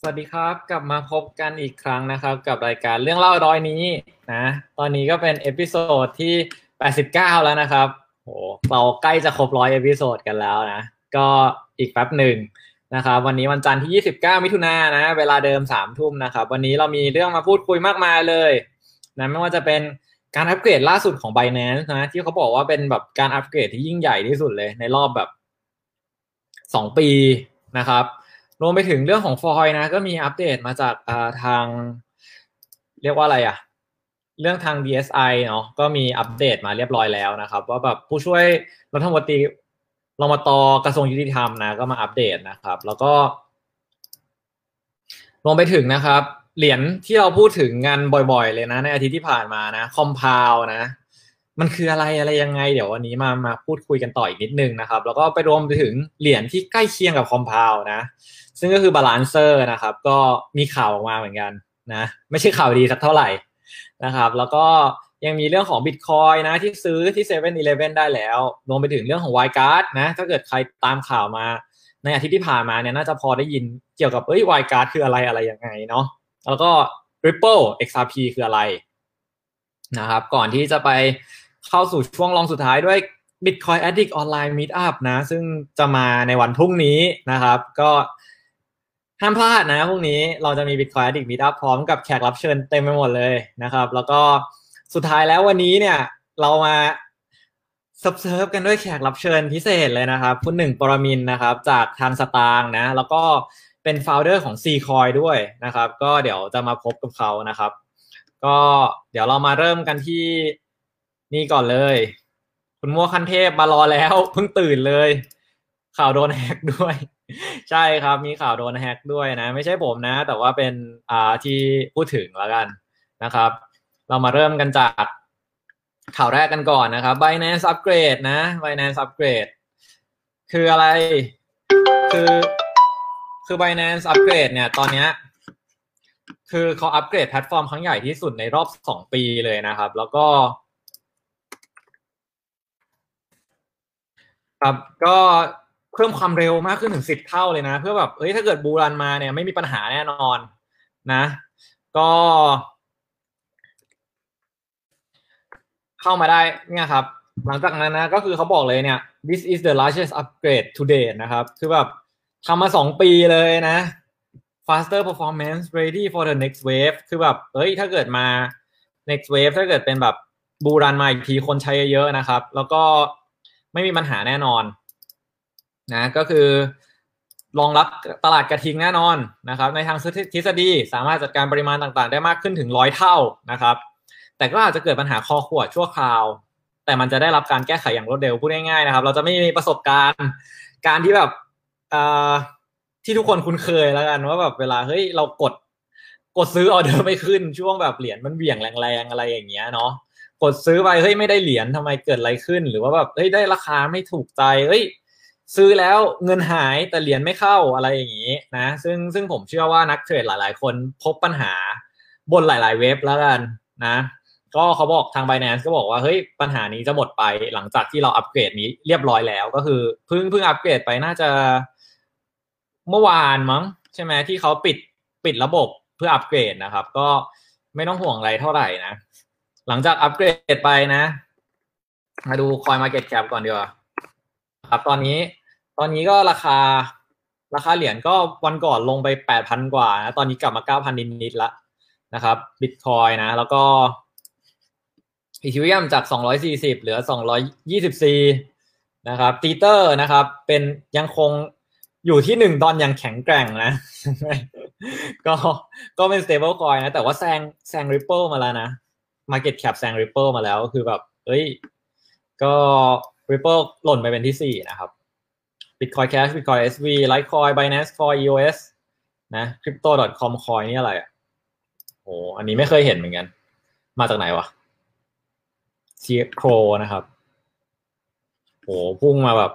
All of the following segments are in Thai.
สวัสดีครับกลับมาพบกันอีกครั้งนะครับกับรายการเรื่องเล่าร้อยนี้นะตอนนี้ก็เป็นเอพิโซดที่89แล้วนะครับโหเราใกล้จะครบ100เอพิโซดกันแล้วนะก็อีกแป๊บหนึ่งนะครับวันนี้วันจันทร์ที่29มิถุนายนนะเวลาเดิม 3 ทุ่มนะครับวันนี้เรามีเรื่องมาพูดคุยมากมายเลยนะไม่ว่าจะเป็นการอัปเกรดล่าสุดของ Binance นะที่เขาบอกว่าเป็นแบบการอัปเกรดที่ยิ่งใหญ่ที่สุดเลยในรอบแบบ2ปีนะครับรวมไปถึงเรื่องของฟอยนะก็มีอัปเดตมาจากทางเรียกว่าอะไรอ่ะเรื่องทาง DSI เนาะก็มีอัปเดตมาเรียบร้อยแล้วนะครับว่าแบบผู้ช่วยรัฐมนตรีรมต.กระทรวงยุติธรรมนะก็มาอัปเดตนะครับแล้วก็รวมไปถึงนะครับเหรียญที่เราพูดถึงงานบ่อยๆเลยนะในอาทิตย์ที่ผ่านมานะ Compound นะมันคืออะไรยังไงเดี๋ยววันนี้มาพูดคุยกันต่ออีกนิดนึงนะครับแล้วก็ไปรวมไปถึงเหรียญที่ใกล้เคียงกับ Compound นะซึ่งก็คือ Balancer นะครับก็มีข่าวออกมาเหมือนกันนะไม่ใช่ข่าวดีสักเท่าไหร่นะครับแล้วก็ยังมีเรื่องของ Bitcoin นะที่ซื้อที่ 7-Eleven ได้แล้วรวมไปถึงเรื่องของ Wirecard นะถ้าเกิดใครตามข่าวมาในอาทิตย์ที่ผ่านมาเนี่ยน่าจะพอได้ยินเกี่ยวกับWirecard คืออะไรยังไงเนาะแล้วก็ Ripple XRP คืออะไรนะครับก่อนที่จะไปเข้าสู่ช่วงรองสุดท้ายด้วย Bitcoin Addict Online Meetup นะซึ่งจะมาในวันพรุ่งนี้นะครับก็ห้ามพลาดนะพรุ่งนี้เราจะมี Bitcoin Addict Meetup พร้อมกับแขกรับเชิญเต็มไปหมดเลยนะครับแล้วก็สุดท้ายแล้ววันนี้เนี่ยเรามาเซิร์ฟกันด้วยแขกรับเชิญพิเศษเลยนะครับคุณหนึ่งปรมินทร์นะครับจากทางสตางค์นะแล้วก็เป็น founder ของ C-Coin ด้วยนะครับก็เดี๋ยวจะมาพบกับเขานะครับก็เดี๋ยวเรามาเริ่มกันที่นี่ก่อนเลยคุณมั่วคันเทพมารอแล้วเพิ่งตื่นเลยข่าวโดนแฮกด้วยใช่ครับมีข่าวโดนแฮกด้วยนะไม่ใช่ผมนะแต่ว่าเป็นที่พูดถึงแล้วกันนะครับเรามาเริ่มกันจากข่าวแรกกันก่อนนะครับ Binance Upgrade นะ Binance Upgrade คืออะไรคือ Binance Upgrade เนี่ยตอนเนี้ยคือเขาอัปเกรดแพลตฟอร์มครั้งใหญ่ที่สุดในรอบ2ปีเลยนะครับแล้วก็ครับก็เพิ่มความเร็วมากขึ้นถึง10เท่าเลยนะเพื่อแบบถ้าเกิดบูรันมาเนี่ยไม่มีปัญหาแน่นอนนะก็เข้ามาได้เนี่ยครับหลังจากนั้นนะก็คือเขาบอกเลยเนี่ย this is the largest upgrade to date นะครับคือแบบทำมา2ปีเลยนะ faster performance ready for the next wave คือแบบถ้าเกิดมา next wave ถ้าเกิดเป็นแบบบูรันมาอีกทีคนใช้เยอะๆนะครับแล้วก็ไม่มีปัญหาแน่นอนนะก็คือรองรับตลาดกระทิงแน่นอนนะครับในทางทฤษฎีสามารถจัดการปริมาณต่างๆได้มากขึ้นถึง100เท่านะครับแต่ก็อาจจะเกิดปัญหาคอขวดชั่วคราวแต่มันจะได้รับการแก้ไขอย่างรวดเร็วพูดง่ายๆนะครับเราจะไม่มีประสบการณ์การที่แบบที่ทุกคนคุ้นเคยแล้วกันว่าแบบเวลาเรากดซื้อออเดอร์ไม่ขึ้นช่วงแบบเหรียญมันเหวี่ยงแรงๆอะไรอย่างเงี้ยเนาะกดซื้อไปไม่ได้เหรียญทำไมเกิดอะไรขึ้นหรือว่าแบบได้ราคาไม่ถูกใจซื้อแล้วเงินหายแต่เหรียญไม่เข้าอะไรอย่างงี้นะซึ่งผมเชื่อว่านักเทรดหลายๆคนพบปัญหาบนหลายๆเว็บแล้วกันนะก็เขาบอกทาง Binance ก็บอกว่าปัญหานี้จะหมดไปหลังจากที่เราอัปเกรดนี้เรียบร้อยแล้วก็คือเพิ่งอัปเกรดไปน่าจะเมื่อวานมั้งใช่ไหมที่เขาปิดระบบเพื่ออัปเกรดนะครับก็ไม่ต้องห่วงอะไรเท่าไหร่นะหลังจากอัปเกรดไปนะมาดู Coin Market Cap ก่อนดีกว่าครับตอนนี้ก็ราคาเหรียญก็วันก่อนลงไป 8,000 กว่านะตอนนี้กลับมา 9,000 นิดๆละนะครับ Bitcoin นะแล้วก็ Ethereum จาก240เหลือ224นะครับ Tether นะครับเป็นยังคงอยู่ที่1ดอลอย่างแข็งแกร่งนะ ก็เป็น stable coin นะแต่ว่าแซง Ripple มาแล้วนะ Market Cap แซง Ripple มาแล้วคือแบบก็ Ripple หล่นไปเป็นที่4นะครับ Bitcoin Cash Bitcoin SV Litecoin Binance Coin EOS นะ Crypto.com Coin นี่อะไรอ่ะโอ้อันนี้ไม่เคยเห็นเหมือนกันมาจากไหนวะ Stang Pro นะครับโอ้พุ่งมาแบบ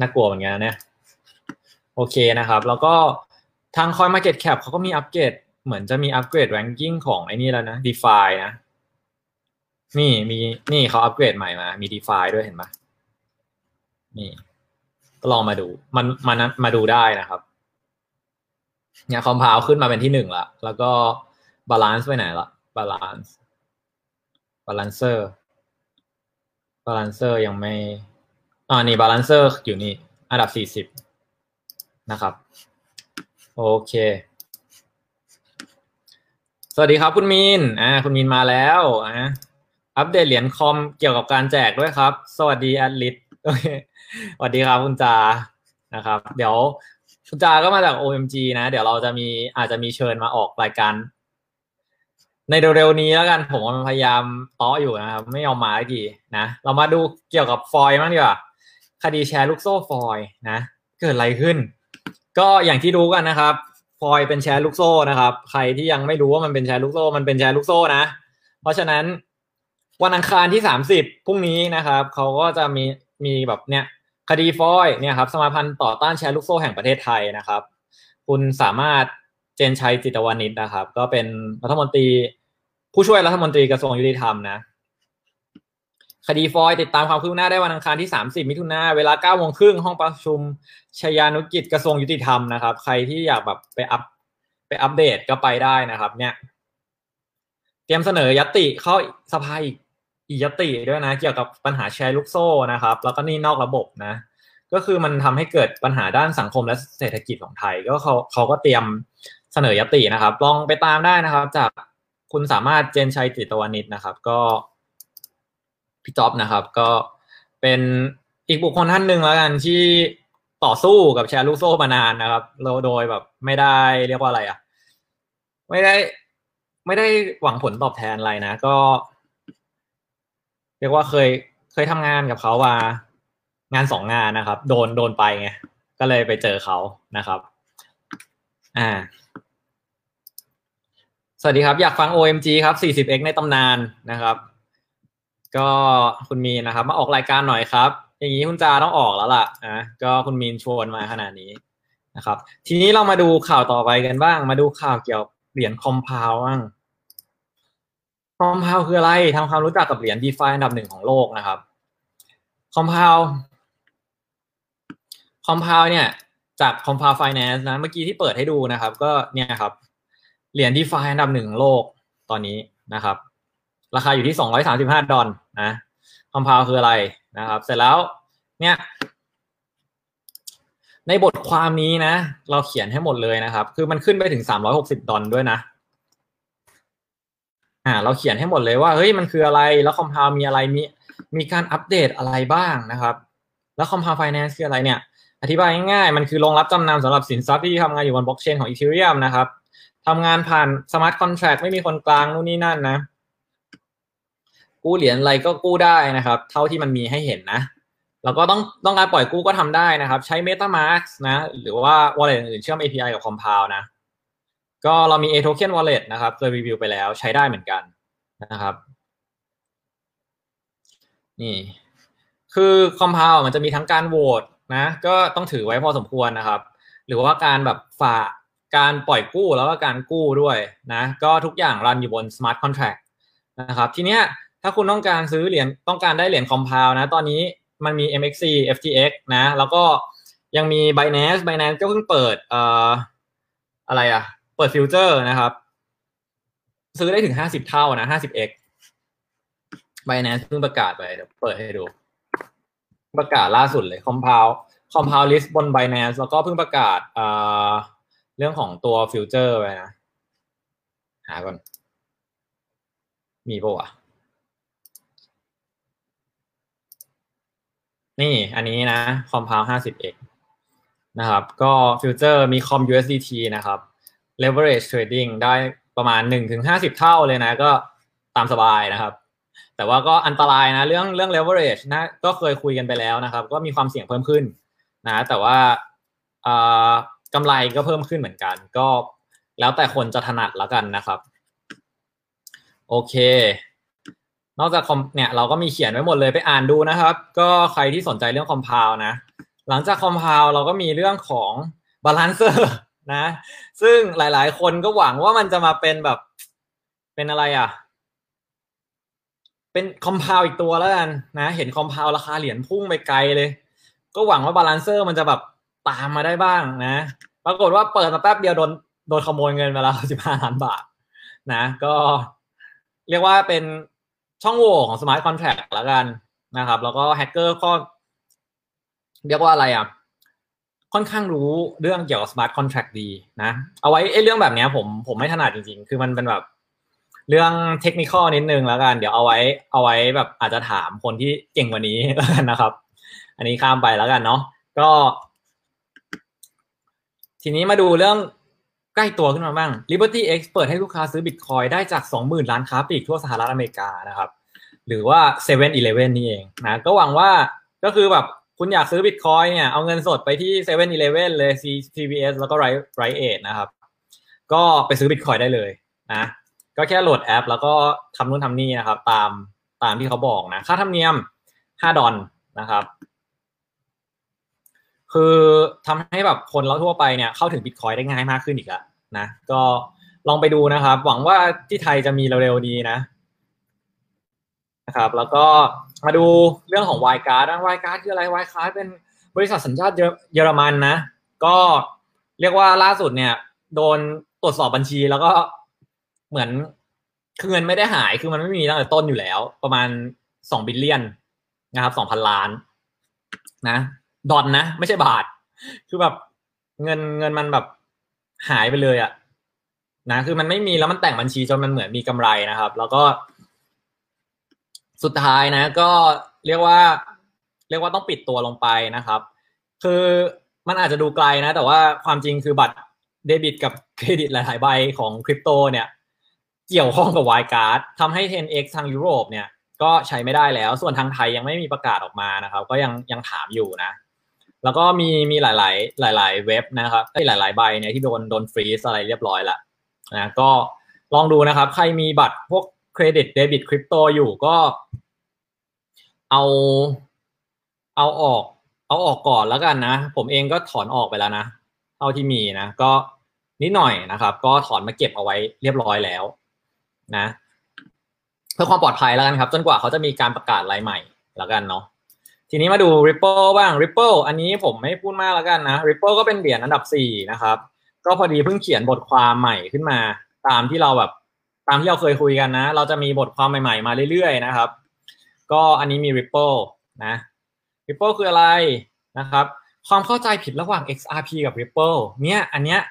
น่ากลัวเหมือนกันเนี่ยโอเคนะครับแล้วก็ทาง Coin Market Cap เขาก็มีอัปเกรดเหมือนจะมีอัปเกรด ranking ของไอ้นี่แล้วนะ DeFi นะนี่เขาอัปเกรดใหม่มามี DeFi ด้วยเห็นไหมนี่ลองมาดูมันมาดูได้นะครับ เนี่ยคอมพาวขึ้นมาเป็นที่1ละแล้วก็ Balance ไปไหนละ Balancer ยังไม่นี่ Balancer อยู่นี่อันดับ40นะครับโอเคสวัสดีครับคุณมีนคุณมีนมาแล้วอัปเดตเหรียญคอมเกี่ยวกับการแจกด้วยครับสวัสดีแอดลิสโอเคสวัสดีครับคุณจานะครับเดี๋ยวคุณจาก็มาจาก OMG นะเดี๋ยวเราจะมีอาจจะมีเชิญมาออกรายการในเร็วๆนี้แล้วกันผมพยายามต้ออยู่นะครับไม่ยอมมาทีนะเรามาดูเกี่ยวกับฟอยล์บ้างดีกว่าคดีแชร์ลูกโซ่ฟอยล์นะเกิดอะไรขึ้นก็อย่างที่รู้กันนะครับฟอยล์เป็นแชร์ลูกโซ่นะครับใครที่ยังไม่รู้ว่ามันเป็นแชร์ลูกโซ่มันเป็นแชร์ลูกโซ่นะเพราะฉะนั้นวันอังคารที่30พรุ่งนี้นะครับเขาก็จะมีแบบเนี้ยคดีฟอยล์เนี่ยครับสมาพันธ์ต่อต้านแชร์ลูกโซ่แห่งประเทศไทยนะครับคุณสามารถเจนชัยจิตวานิชนะครับก็เป็นรัฐมนตรีผู้ช่วยรัฐมนตรีกระทรวงยุติธรรมนะคดีฟอยติดตามความคืบหน้าได้วันอังคารที่30มิถุนายนเวลา 9:30 น.ห้องประชุมชยานุกิจกระทรวงยุติธรรมนะครับใครที่อยากแบบไปอัปเดตก็ไปได้นะครับเนี่ยเตรียมเสนอญัตติเข้าสภาอีกญัตติด้วยนะเกี่ยวกับปัญหาแชร์ลูกโซ่นะครับแล้วก็นี่นอกระบบนะก็คือมันทำให้เกิดปัญหาด้านสังคมและเศรษฐกิจของไทยก็เขาก็เตรียมเสนอญัตตินะครับลองไปตามได้นะครับจากคุณสามารถเจนชัยจิตวานิชนะครับก็พี่จ๊อบนะครับก็เป็นอีกบุคคลท่านหนึ่งแล้วกันที่ต่อสู้กับแชร์ลูกโซ่มานานนะครับโดยแบบไม่ได้เรียกว่าอะไรอ่ะไม่ได้หวังผลตอบแทนอะไรนะก็เรียกว่าเคยทำงานกับเขาว่างาน2งานนะครับโดนไปไงก็เลยไปเจอเขานะครับสวัสดีครับอยากฟัง OMG ครับ 40x ในตำนานนะครับก็คุณมีนนะครับมาออกรายการหน่อยครับอย่างนี้คุณจาต้องออกแล้วล่ะก็คุณมีนชวนมาขนาดนี้นะครับทีนี้เรามาดูข่าวต่อไปกันบ้างมาดูข่าวเกี่ยวเหรียญCompoundบ้างCompoundคืออะไรทำความรู้จักกับเหรียญ DeFi อันดับ1ของโลกนะครับCompoundเนี่ยจาก Compound Finance นะเมื่อกี้ที่เปิดให้ดูนะครับก็เนี่ยครับเหรียญ DeFi อันดับ1ของโลกตอนนี้นะครับราคาอยู่ที่$235นะCompoundคืออะไรนะครับเสร็จแล้วเนี่ยในบทความนี้นะเราเขียนให้หมดเลยนะครับคือมันขึ้นไปถึง$360ด้วยนะเราเขียนให้หมดเลยว่าเฮ้ยมันคืออะไรแล้วคอมพาวมีอะไรมีการอัปเดตอะไรบ้างนะครับแล้วคอมพาวไฟแนนซ์คืออะไรเนี่ยอธิบายง่ายๆมันคือโรงรับจำนำสำหรับสินทรัพย์ที่ทำงานอยู่บนบล็อกเชนของ Ethereum นะครับทำงานผ่าน Smart Contract ไม่มีคนกลางนู่นนี่นั่นนะกู้เหรียญอะไรก็กู้ได้นะครับเท่าที่มันมีให้เห็นนะแล้วก็ต้องการปล่อยกู้ก็ทำได้นะครับใช้ MetaMask นะหรือว่า Wallet อื่นเชื่อม API กับ Compound นะก็เรามี A Token Wallet นะครับเคยรีวิวไปแล้วใช้ได้เหมือนกันนะครับนี่คือ Compound มันจะมีทั้งการโหวตนะก็ต้องถือไว้พอสมควรนะครับหรือว่าการแบบฝากการปล่อยกู้แล้วก็การกู้ด้วยนะก็ทุกอย่างรันอยู่บน Smart Contract นะครับทีเนี้ยถ้าคุณต้องการซื้อเหรียญต้องการได้เหรียญ Compound นะตอนนี้มันมี MXC FTX นะแล้วก็ยังมี Binance ก็เพิ่งเปิดเปิดฟิวเจอร์นะครับซื้อได้ถึง50เท่านะ 50x Binance เพิ่งประกาศไปเดี๋ยวเปิดให้ดูประกาศล่าสุดเลย Compound list บน Binance แล้วก็เพิ่งประกาศเรื่องของตัวฟิวเจอร์ไปนะหาก่อนมีป่ะวะนี่อันนี้นะ Compound 50x นะครับก็ฟิวเจอร์มี Com USDT นะครับ Leverage Trading ได้ประมาณ 1-50 เท่าเลยนะก็ตามสบายนะครับแต่ว่าก็อันตรายนะเรื่อง Leverage นะก็เคยคุยกันไปแล้วนะครับก็มีความเสี่ยงเพิ่มขึ้นนะแต่ว่ากำไรก็เพิ่มขึ้นเหมือนกันก็แล้วแต่คนจะถนัดแล้วกันนะครับโอเคนอกจากเนี่ยเราก็มีเขียนไว้หมดเลยไปอ่านดูนะครับก็ใครที่สนใจเรื่อง Compound นะหลังจาก Compound เราก็มีเรื่องของ Balancer นะซึ่งหลายๆคนก็หวังว่ามันจะมาเป็นแบบเป็นอะไรอ่ะเป็น Compound อีกตัวแล้วกันนะเห็น Compound ราคาเหรียญพุ่งไปไกลเลยก็หวังว่า Balancer มันจะแบบตามมาได้บ้างนะ ปรากฏว่าเปิดมาแป๊บเดียวโดนขโมยเงินมาแล้ว15 ล้านบาทนะก็เรียกว่าเป็นช่องโหว่ของ Smart Contract ละกันนะครับแล้วก็แฮกเกอร์ก็เรียกว่าอะไรอ่ะค่อนข้างรู้เรื่องเกี่ยวกับ Smart Contract ดีนะเอาไว้เรื่องแบบนี้ผมไม่ถนัดจริงๆคือมันเป็นแบบเรื่องเทคนิคนิดนึงแล้วกันเดี๋ยวเอาไว้แบบอาจจะถามคนที่เก่งกว่านี้แล้วกันนะครับอันนี้ข้ามไปแล้วกันเนาะก็ทีนี้มาดูเรื่องใกล้ตัวขึ้นมาบ้าง Liberty X เปิดให้ลูกค้าซื้อ Bitcoin ได้จาก 20,000 ล้านค้าปลีกทั่วสหรัฐอเมริกานะครับหรือว่า 7-Eleven นี่เองนะก็หวังว่าก็คือแบบคุณอยากซื้อ Bitcoin เนี่ยเอาเงินสดไปที่ 7-Eleven เลย CVS แล้วก็ Rite Aid นะครับก็ไปซื้อ Bitcoin ได้เลยนะก็แค่โหลดแอปแล้วก็ทำนู่นทำนี่นะครับตามที่เขาบอกนะค่าธรรมเนียม$5นะครับคือทำให้แบบคนเราทั่วไปเนี่ยเข้าถึง Bitcoin ได้ง่ายมากขึ้นอีกแล้วนะก็ลองไปดูนะครับหวังว่าที่ไทยจะมีเร็วๆดีนะครับแล้วก็มาดูเรื่องของ Wirecard นะ Wirecard คืออะไร Wirecard เป็นบริษัทสัญชาติเยอรมันนะก็เรียกว่าล่าสุดเนี่ยโดนตรวจสอบบัญชีแล้วก็เหมือนคือเงินไม่ได้หายคือมันไม่มีตั้งแต่ต้นอยู่แล้วประมาณ$2 บิลเลียนนะครับ 2,000 ล้านนะดอลนะไม่ใช่บาทคือแบบเงินมันแบบหายไปเลยอ่ะนะคือมันไม่มีแล้วมันแต่งบัญชีจนมันเหมือนมีกำไรนะครับแล้วก็สุดท้ายนะก็เรียกว่าต้องปิดตัวลงไปนะครับคือมันอาจจะดูไกลนะแต่ว่าความจริงคือบัตรเดบิตกับเครดิตหลายๆใบของคริปโตเนี่ยเกี่ยวข้องกับ Wirecard ทำให้ 10x ทางยุโรปเนี่ยก็ใช้ไม่ได้แล้วส่วนทางไทยยังไม่มีประกาศออกมานะครับก็ยังถามอยู่นะแล้วก็มีหลายเว็บนะครับหลายๆใบเนี่ยที่โดนฟรีซอะไรเรียบร้อยแล้วนะก็ลองดูนะครับใครมีบัตรพวกเครดิตเดบิตคริปโตอยู่ก็เอาออกก่อนแล้วกันนะผมเองก็ถอนออกไปแล้วนะเท่าที่มีนะก็นิดหน่อยนะครับก็ถอนมาเก็บเอาไว้เรียบร้อยแล้วนะเพื่อความปลอดภัยแล้วกันครับจนกว่าเขาจะมีการประกาศรายใหม่แล้วกันเนาะทีนี้มาดู Ripple บ้าง Ripple อันนี้ผมไม่พูดมากแล้วกันนะ Ripple ก็เป็นเหรียญอันดับ4นะครับก็พอดีเพิ่งเขียนบทความใหม่ขึ้นมาตามที่เราเคยคุยกันนะเราจะมีบทความใหม่ๆมาเรื่อยๆนะครับก็อันนี้มี Ripple นะ Ripple คืออะไรนะครับความเข้าใจผิดระหว่าง XRP กับ Ripple เนี่ยอันเนี้ย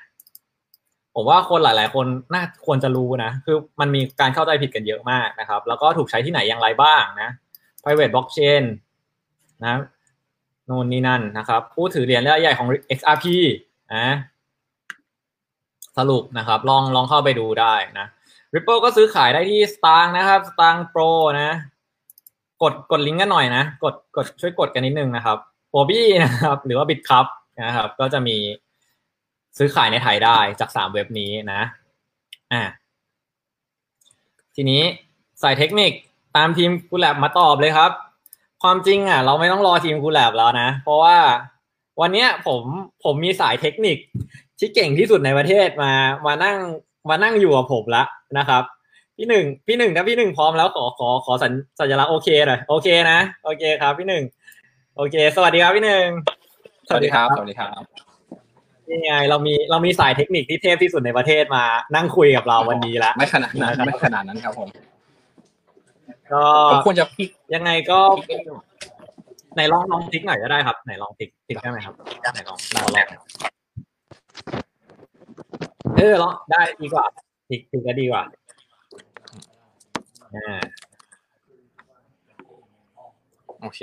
ผมว่าคนหลายๆคนน่าควรจะรู้นะคือมันมีการเข้าใจผิดกันเยอะมากนะครับแล้วก็ถูกใช้ที่ไหนอย่างไรบ้างนะ private blockchain นะโน่นนี่นั่นนะครับผู้ถือเหรียญรายใหญ่ของ XRP นะสรุปนะครับลองเข้าไปดูได้นะ Ripple ก็ซื้อขายได้ที่ Stang นะครับ Stang Pro นะกดลิงก์กันหน่อยนะกดช่วยกดกันนิดนึงนะครับ Bobby นะครับหรือว่า Bitkub นะครับก็จะมีซื้อขายในไทยได้จาก3เว็บนี้นะทีนี้สายเทคนิคตามทีมกูแลบมาตอบเลยครับความจริงอ่ะเราไม่ต้องรอทีมกูแลบแล้วนะเพราะว่าวันเนี้ยผมมีสายเทคนิคที่เก่งที่สุดในประเทศมานั่งอยู่กับผมละนะครับพี่หนึ่งถ้าพี่หนึ่งพร้อมแล้วขอสัญลักษณ์โอเคหน่อยโอเคนะโอเคครับพี่หนึ่งโอเคสวัสดีครับพี่หนึ่งสวัสดีครับสวัสดีครับนี่ไงเรามีสายเทคนิคที่เทพที่สุดในประเทศมานั่งคุยกับเราวันนี้ละไม่ขนาดนั้นครับผมก็ควรจะพิกยังไงก็ไหนลองพิกหน่อยก็ได้ครับไหนลองพิกได้ไหมครับไหนลองลองได้ดีกว่าพิกก็ดีกว่าโอเค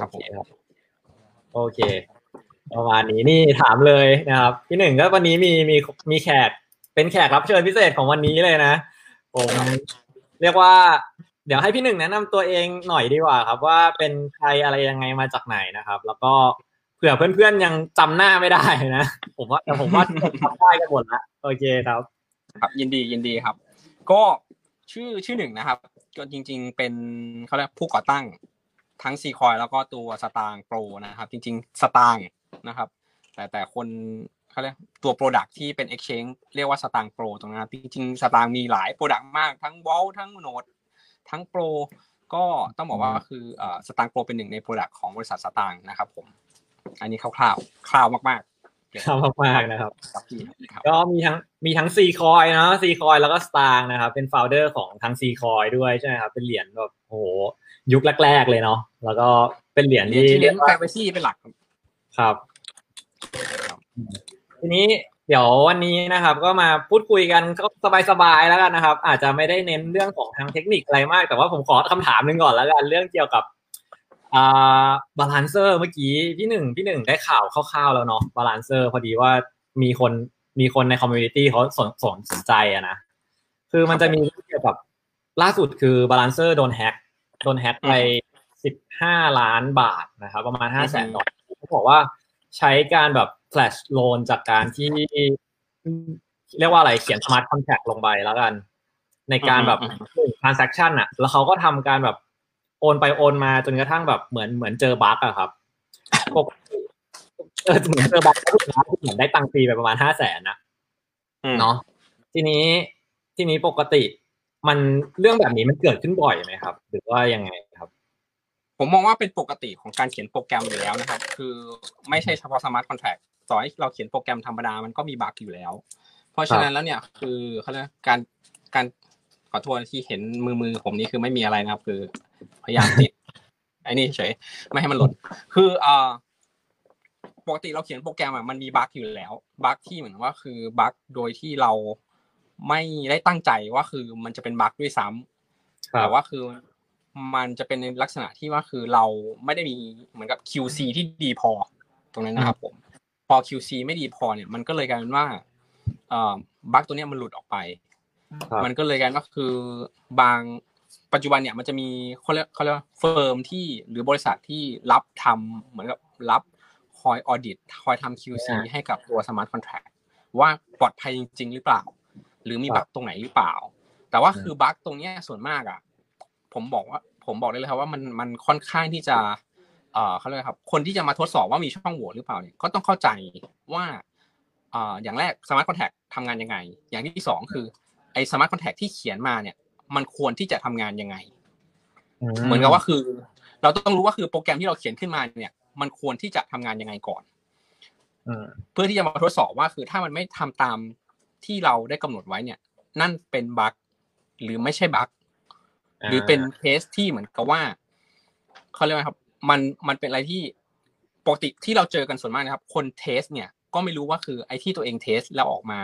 ครับผมโอเคประมาณนี้นี่ถามเลยนะครับพี่หนึ่งก็วันนี้มีแขกเป็นแขกรับเชิญพิเศษของวันนี้เลยนะผมเรียกว่าเดี๋ยวให้พี่หนึ่งแนะนำตัวเองหน่อยดีกว่าครับว่าเป็นใครอะไรยังไงมาจากไหนนะครับแล้วก็เผื่อเพื่อนๆยังจำหน้าไม่ได้นะผมว่าจำได้กันหมดละโอเคครับครับยินดีครับก็ชื่อหนึ่งนะครับก็จริงๆเป็นเขาเรียกผู้ก่อตั้งทั้งC-Coinแล้วก็ตัว Stang Pro นะครับจริงๆ Stangนะครับแต่คนเขาเรียกตัว product ที่เป็น exchange เรียกว่า Stang Pro ตรงนั้นจริงๆ Stang มีหลาย product มากทั้ง Vault ทั้ง Node ทั้ง Pro ก็ต้องบอกว่าคือStang Pro เป็นหนึ่งใน product ของบริษัท Stang นะครับผมอันนี้คร่าวๆมาก มากๆนะครับก็มีทั้ง C-Coin เนาะ C-Coin แล้วก็ Stang นะครับเป็น founder ของทั้ง C-Coin ด้วยใช่มั้ยครับเป็นเหรียญแบบโอ้โหยุคแรกๆเลยเนาะแล้วก็เป็นเหรียญที่เน้น privacy เป็นหลักครับทีนี้เดี๋ยววันนี้นะครับก็มาพูดคุยกันก็สบายๆแล้วกันนะครับอาจจะไม่ได้เน้นเรื่องของทางเทคนิคอะไรมากแต่ว่าผมขอคำถามนึงก่อนแล้วกันเรื่องเกี่ยวกับBalancer เมื่อกี้พี่หนึ่งได้ข่าวคร่าวๆแล้วเนาะ Balancer พอดีว่ามีคนใน community เขาสนใจอะนะคือมันจะมีเกี่ยวกับล่าสุดคือ Balancer โดนแฮ็กไป15ล้านบาทนะครับประมาณ 500,000 ดอลลาร์เขาบอกว่าใช้การแบบ Flash Loan จากการที่เรียกว่าอะไรเขียน Smart Contract ลงไปแล้วกันในการแบบ transaction อะแล้วเขาก็ทำการแบบโอนไปโอนมาจนกระทั่งแบบเหมือนเจอบั๊กอะครับเหมือนเจอบั๊กเหมือนได้ตังค์ฟรีไปประมาณ 500,000 นะเนาะทีนี้ปกติมันเรื่องแบบนี้มันเกิดขึ้นบ่อยไหมครับหรือว่ายังไงครับผมมองว่าเป็นปกติของการเขียนโปรแกรมอยู่แล้วนะครับคือไม่ใช่เฉพาะ Smart Contract ต่อให้เราเขียนโปรแกรมธรรมดามันก็มีบั๊กอยู่แล้วเพราะฉะนั้นแล้วเนี่ยคือเค้าเรียกการขอโทษที่เห็นมือผมนี่คือไม่มีอะไรนะครับคือพยายามติดไอ้นี่เฉยไม่ให้มันหล่นคือปกติเราเขียนโปรแกรมอ่ะมันมีบั๊กอยู่แล้วบั๊กที่เหมือนว่าคือบั๊กโดยที่เราไม่ได้ตั้งใจว่าคือมันจะเป็นบั๊กด้วยซ้ำแต่ว่าคือมันจะเป็นในลักษณะที่ว่าคือเราไม่ได้มีเหมือนกับ QC ที่ดีพอตรงนั้นนะครับผมพอ QC ไม่ดีพอเนี่ยมันก็เลยกลายเป็นว่าบั๊กตัวเนี้ยมันหลุดออกไปมันก็เลยกันก็คือบางปัจจุบันเนี่ยมันจะมีเค้าเรียกเฟิร์มที่หรือบริษัทที่รับทำเหมือนกับรับคอยออดิตคอยทำ QC ให้กับตัว Smart Contract ว่าปลอดภัยจริงๆหรือเปล่าหรือมีบั๊กตรงไหนหรือเปล่าแต่ว่าคือบั๊กตรงเนี้ยส่วนมากอ่ะผมบอกได้เลยครับว่ามันค่อนข้างที่จะเค้าเรียกครับคนที่จะมาทดสอบว่ามีช่องโหว่หรือเปล่าเนี่ยก็ต้องเข้าใจว่าอย่างแรก Smart Contract ทำงานยังไงอย่างที่2คือไอ้ Smart Contract ที่เขียนมาเนี่ยมันควรที่จะทำงานยังไงเหมือนกับว่าคือเราต้องรู้ว่าคือโปรแกรมที่เราเขียนขึ้นมาเนี่ยมันควรที่จะทำงานยังไงก่อนเพื่อที่จะมาทดสอบว่าคือถ้ามันไม่ทำตามที่เราได้กำหนดไว้เนี่ยนั่นเป็นบั๊กหรือไม่ใช่บั๊กหรือเป็นเคสที่เหมือนกับว่าเค้าเรียกว่าครับมันเป็นอะไรที่ปกติที่เราเจอกันส่วนมากนะครับคนเทสเนี่ยก็ไม่รู้ว่าคือไอ้ที่ตัวเองเทสแล้วออกมา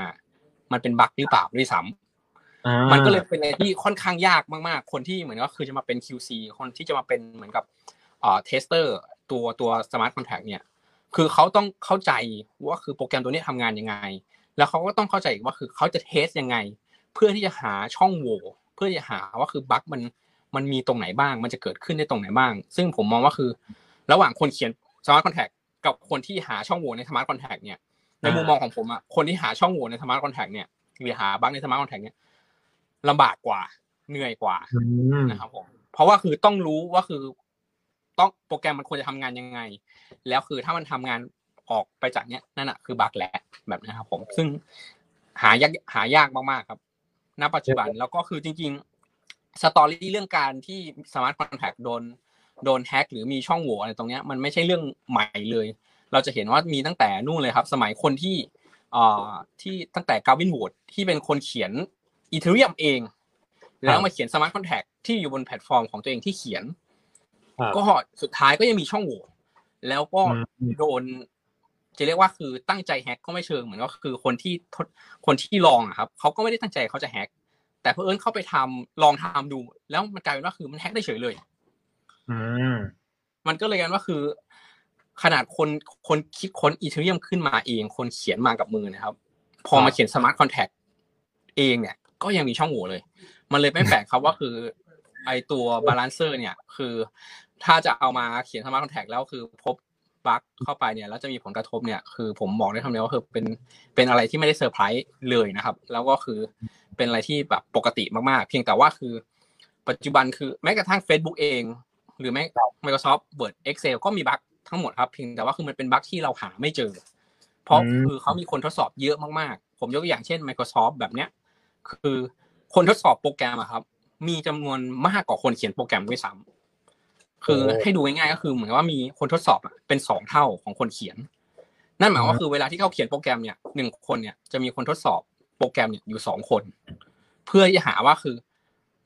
มันเป็นบั๊กหรือเปล่าด้วยซ้ำมันก็เลยเป็นอะไรที่ค่อนข้างยากมากๆคนที่เหมือนก็คือจะมาเป็น QC คนที่จะมาเป็นเหมือนกับเทสเตอร์ตัว Smart Contract เนี่ยคือเค้าต้องเข้าใจว่าคือโปรแกรมตัวนี้ทำงานยังไงแล้วเค้าก็ต้องเข้าใจอีกว่าคือเค้าจะเทสยังไงเพื่อที่จะหาช่องโหว่เพื่อจะหาว่าคือบั๊กมันมีตรงไหนบ้างมันจะเกิดขึ้นได้ตรงไหนบ้างซึ่งผมมองว่าคือระหว่างคนเขียน Smart Contract กับคนที่หาช่องโหว่ใน Smart Contract เนี่ยในมุมมองของผมอ่ะคนที่หาช่องโหว่ใน Smart Contract เนี่ยหรือหาบั๊กใน Smart Contract เนี่ยลำบากกว่าเหนื่อยกว่านะครับผมเพราะว่าคือต้องรู้ว่าคือต้องโปรแกรมมันควรจะทำงานยังไงแล้วคือถ้ามันทำงานออกไปจากเนี้ยนั่นน่ะคือบั๊กแหละแบบนี้ครับผมซึ่งหายากมากๆครับณปัจจุบันแล้วก็คือจริงๆสตอรี่เรื่องการที่ Smart Contract โดนแฮ็กหรือมีช่องโหว่อะไรตรงเนี้ยมันไม่ใช่เรื่องใหม่เลยเราจะเห็นว่ามีตั้งแต่นู่นเลยครับสมัยคนที่ตั้งแต่กาวินวูดที่เป็นคนเขียนEthereum เองแล้วมาเขียน Smart Contract ที่อยู่บนแพลตฟอร์มของตัวเองที่เขียนก็สุดท้ายก็ยังมีช่องโหว่แล้วก็โดนจะเรียกว่าคือตั้งใจแฮ็กก็ไม่เชิงเหมือนก็คือคนที่ลองอ่ะครับเค้าก็ไม่ได้ตั้งใจเค้าจะแฮ็กแต่เผอิญเข้าไปทำลองทำดูแล้วมันกลายเป็นว่าคือมันแฮ็กได้เฉยเลยมันก็เลยกันว่าคือขนาดคนคิดค้น Ethereum ขึ้นมาเองคนเขียนมากับมือนะครับพอมาเขียน Smart Contract เองเนี่ยก็ยังมีช่องโหว่เลยมันเลยไม่แปลกครับว่าคือไอตัว Balancer เนี่ยคือถ้าจะเอามาเขียน Smart Contract แล้วคือพบบั๊กเข้าไปเนี่ยแล้วจะมีผลกระทบเนี่ยคือผมบอกได้คำเดียวว่าคือเป็นอะไรที่ไม่ได้เซอร์ไพรส์เลยนะครับแล้วก็คือเป็นอะไรที่แบบปกติมากๆเพียงแต่ว่าคือปัจจุบันคือแม้กระทั่ง Facebook เองหรือแม้ Microsoft Word Excel ก็มีบั๊กทั้งหมดครับเพียงแต่ว่าคือมันเป็นบั๊กที่เราหาไม่เจอเพราะคือเค้ามีคนทดสอบเยอะมากๆผมยกตัวอย่างเช่น Microsoft แบบเนี้ยคือคนทดสอบโปรแกรมอ่ะครับมีจำนวนมากกว่าคนเขียนโปรแกรมด้วยซ้ำคือให้ดูง่ายๆก็คือเหมือนว่ามีคนทดสอบอ่ะเป็น2เท่าของคนเขียนณ นั่นหมายว่าคือเวลาที่เขาเขียนโปรแกรมเนี่ย1คนเนี่ยจะมีคนทดสอบโปรแกรมเนี่ยอยู่2คนเพื่อจะหาว่าคือ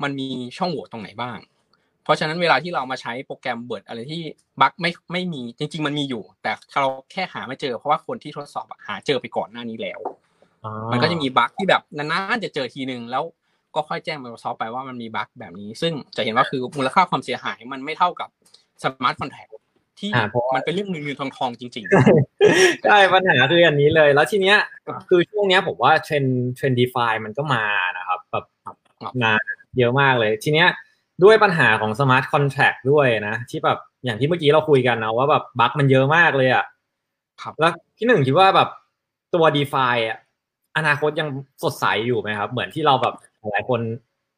มันมีช่องโหว่ตรงไหนบ้างเพราะฉะนั้นเวลาที่เรามาใช้โปรแกรมเบิร์ดอะไรที่บั๊กไม่มีจริงๆมันมีอยู่แต่เราแค่หาไม่เจอเพราะว่าคนที่ทดสอบหาเจอไปก่อนหน้านี้แล้วมันก็จะมีบั๊กที่แบบนานๆจะเจอทีนึงแล้วก็ค่อยแจ้ง Microsoft ไปว่ามันมีบั๊กแบบนี้ซึ่งจะเห็นว่าคือมูลค่าความเสียหายมันไม่เท่ากับ Smart Contract ที่มันเป็นเรื่องเงินๆทองๆจริงๆใช่ปัญหาคืออันนี้เลยแล้วทีเนี้ยคือช่วงเนี้ยผมว่าเทรนด์ DeFi มันก็มานะครับแบบมาเยอะมากเลยทีเนี้ยด้วยปัญหาของ Smart Contract ด้วยนะที่แบบอย่างที่เมื่อกี้เราคุยกันนะว่าแบบบั๊กมันเยอะมากเลยอ่ะครับแล้วพี่หนึ่งคิดว่าแบบตัว DeFi อ่ะอนาคตยังสดใสอยู่มั้ยครับเหมือนที่เราแบบหลายคน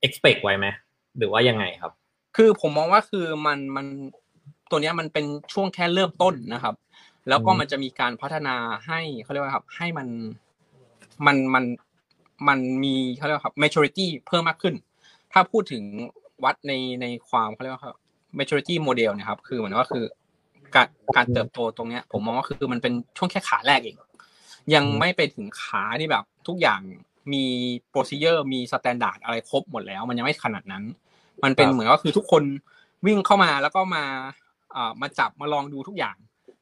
expect ไว้มั้ยหรือว่ายังไงครับคือผมมองว่าคือมันตัวเนี้ยมันเป็นช่วงแค่เริ่มต้นนะครับแล้วก็มันจะมีการพัฒนาให้เค้าเรียกว่าครับให้มันมีเค้าเรียกว่าครับ maturity เพิ่มมากขึ้นถ้าพูดถึงวัดในความเค้าเรียกว่า maturity model เนี่ยครับคือเหมือนว่าคือการเติบโตตรงเนี้ยผมมองว่าคือมันเป็นช่วงแค่ขาแรกเองยังไม่ไปถึงขาที่แบบทุกอย่างมีโปรซีเจอร์มีสแตนดาร์ดอะไรครบหมดแล้วมันยังไม่ขนาดนั้นมันเป็นเหมือนว่าคือทุกคนวิ่งเข้ามาแล้วก็มาจับมาลองดูทุกอย่าง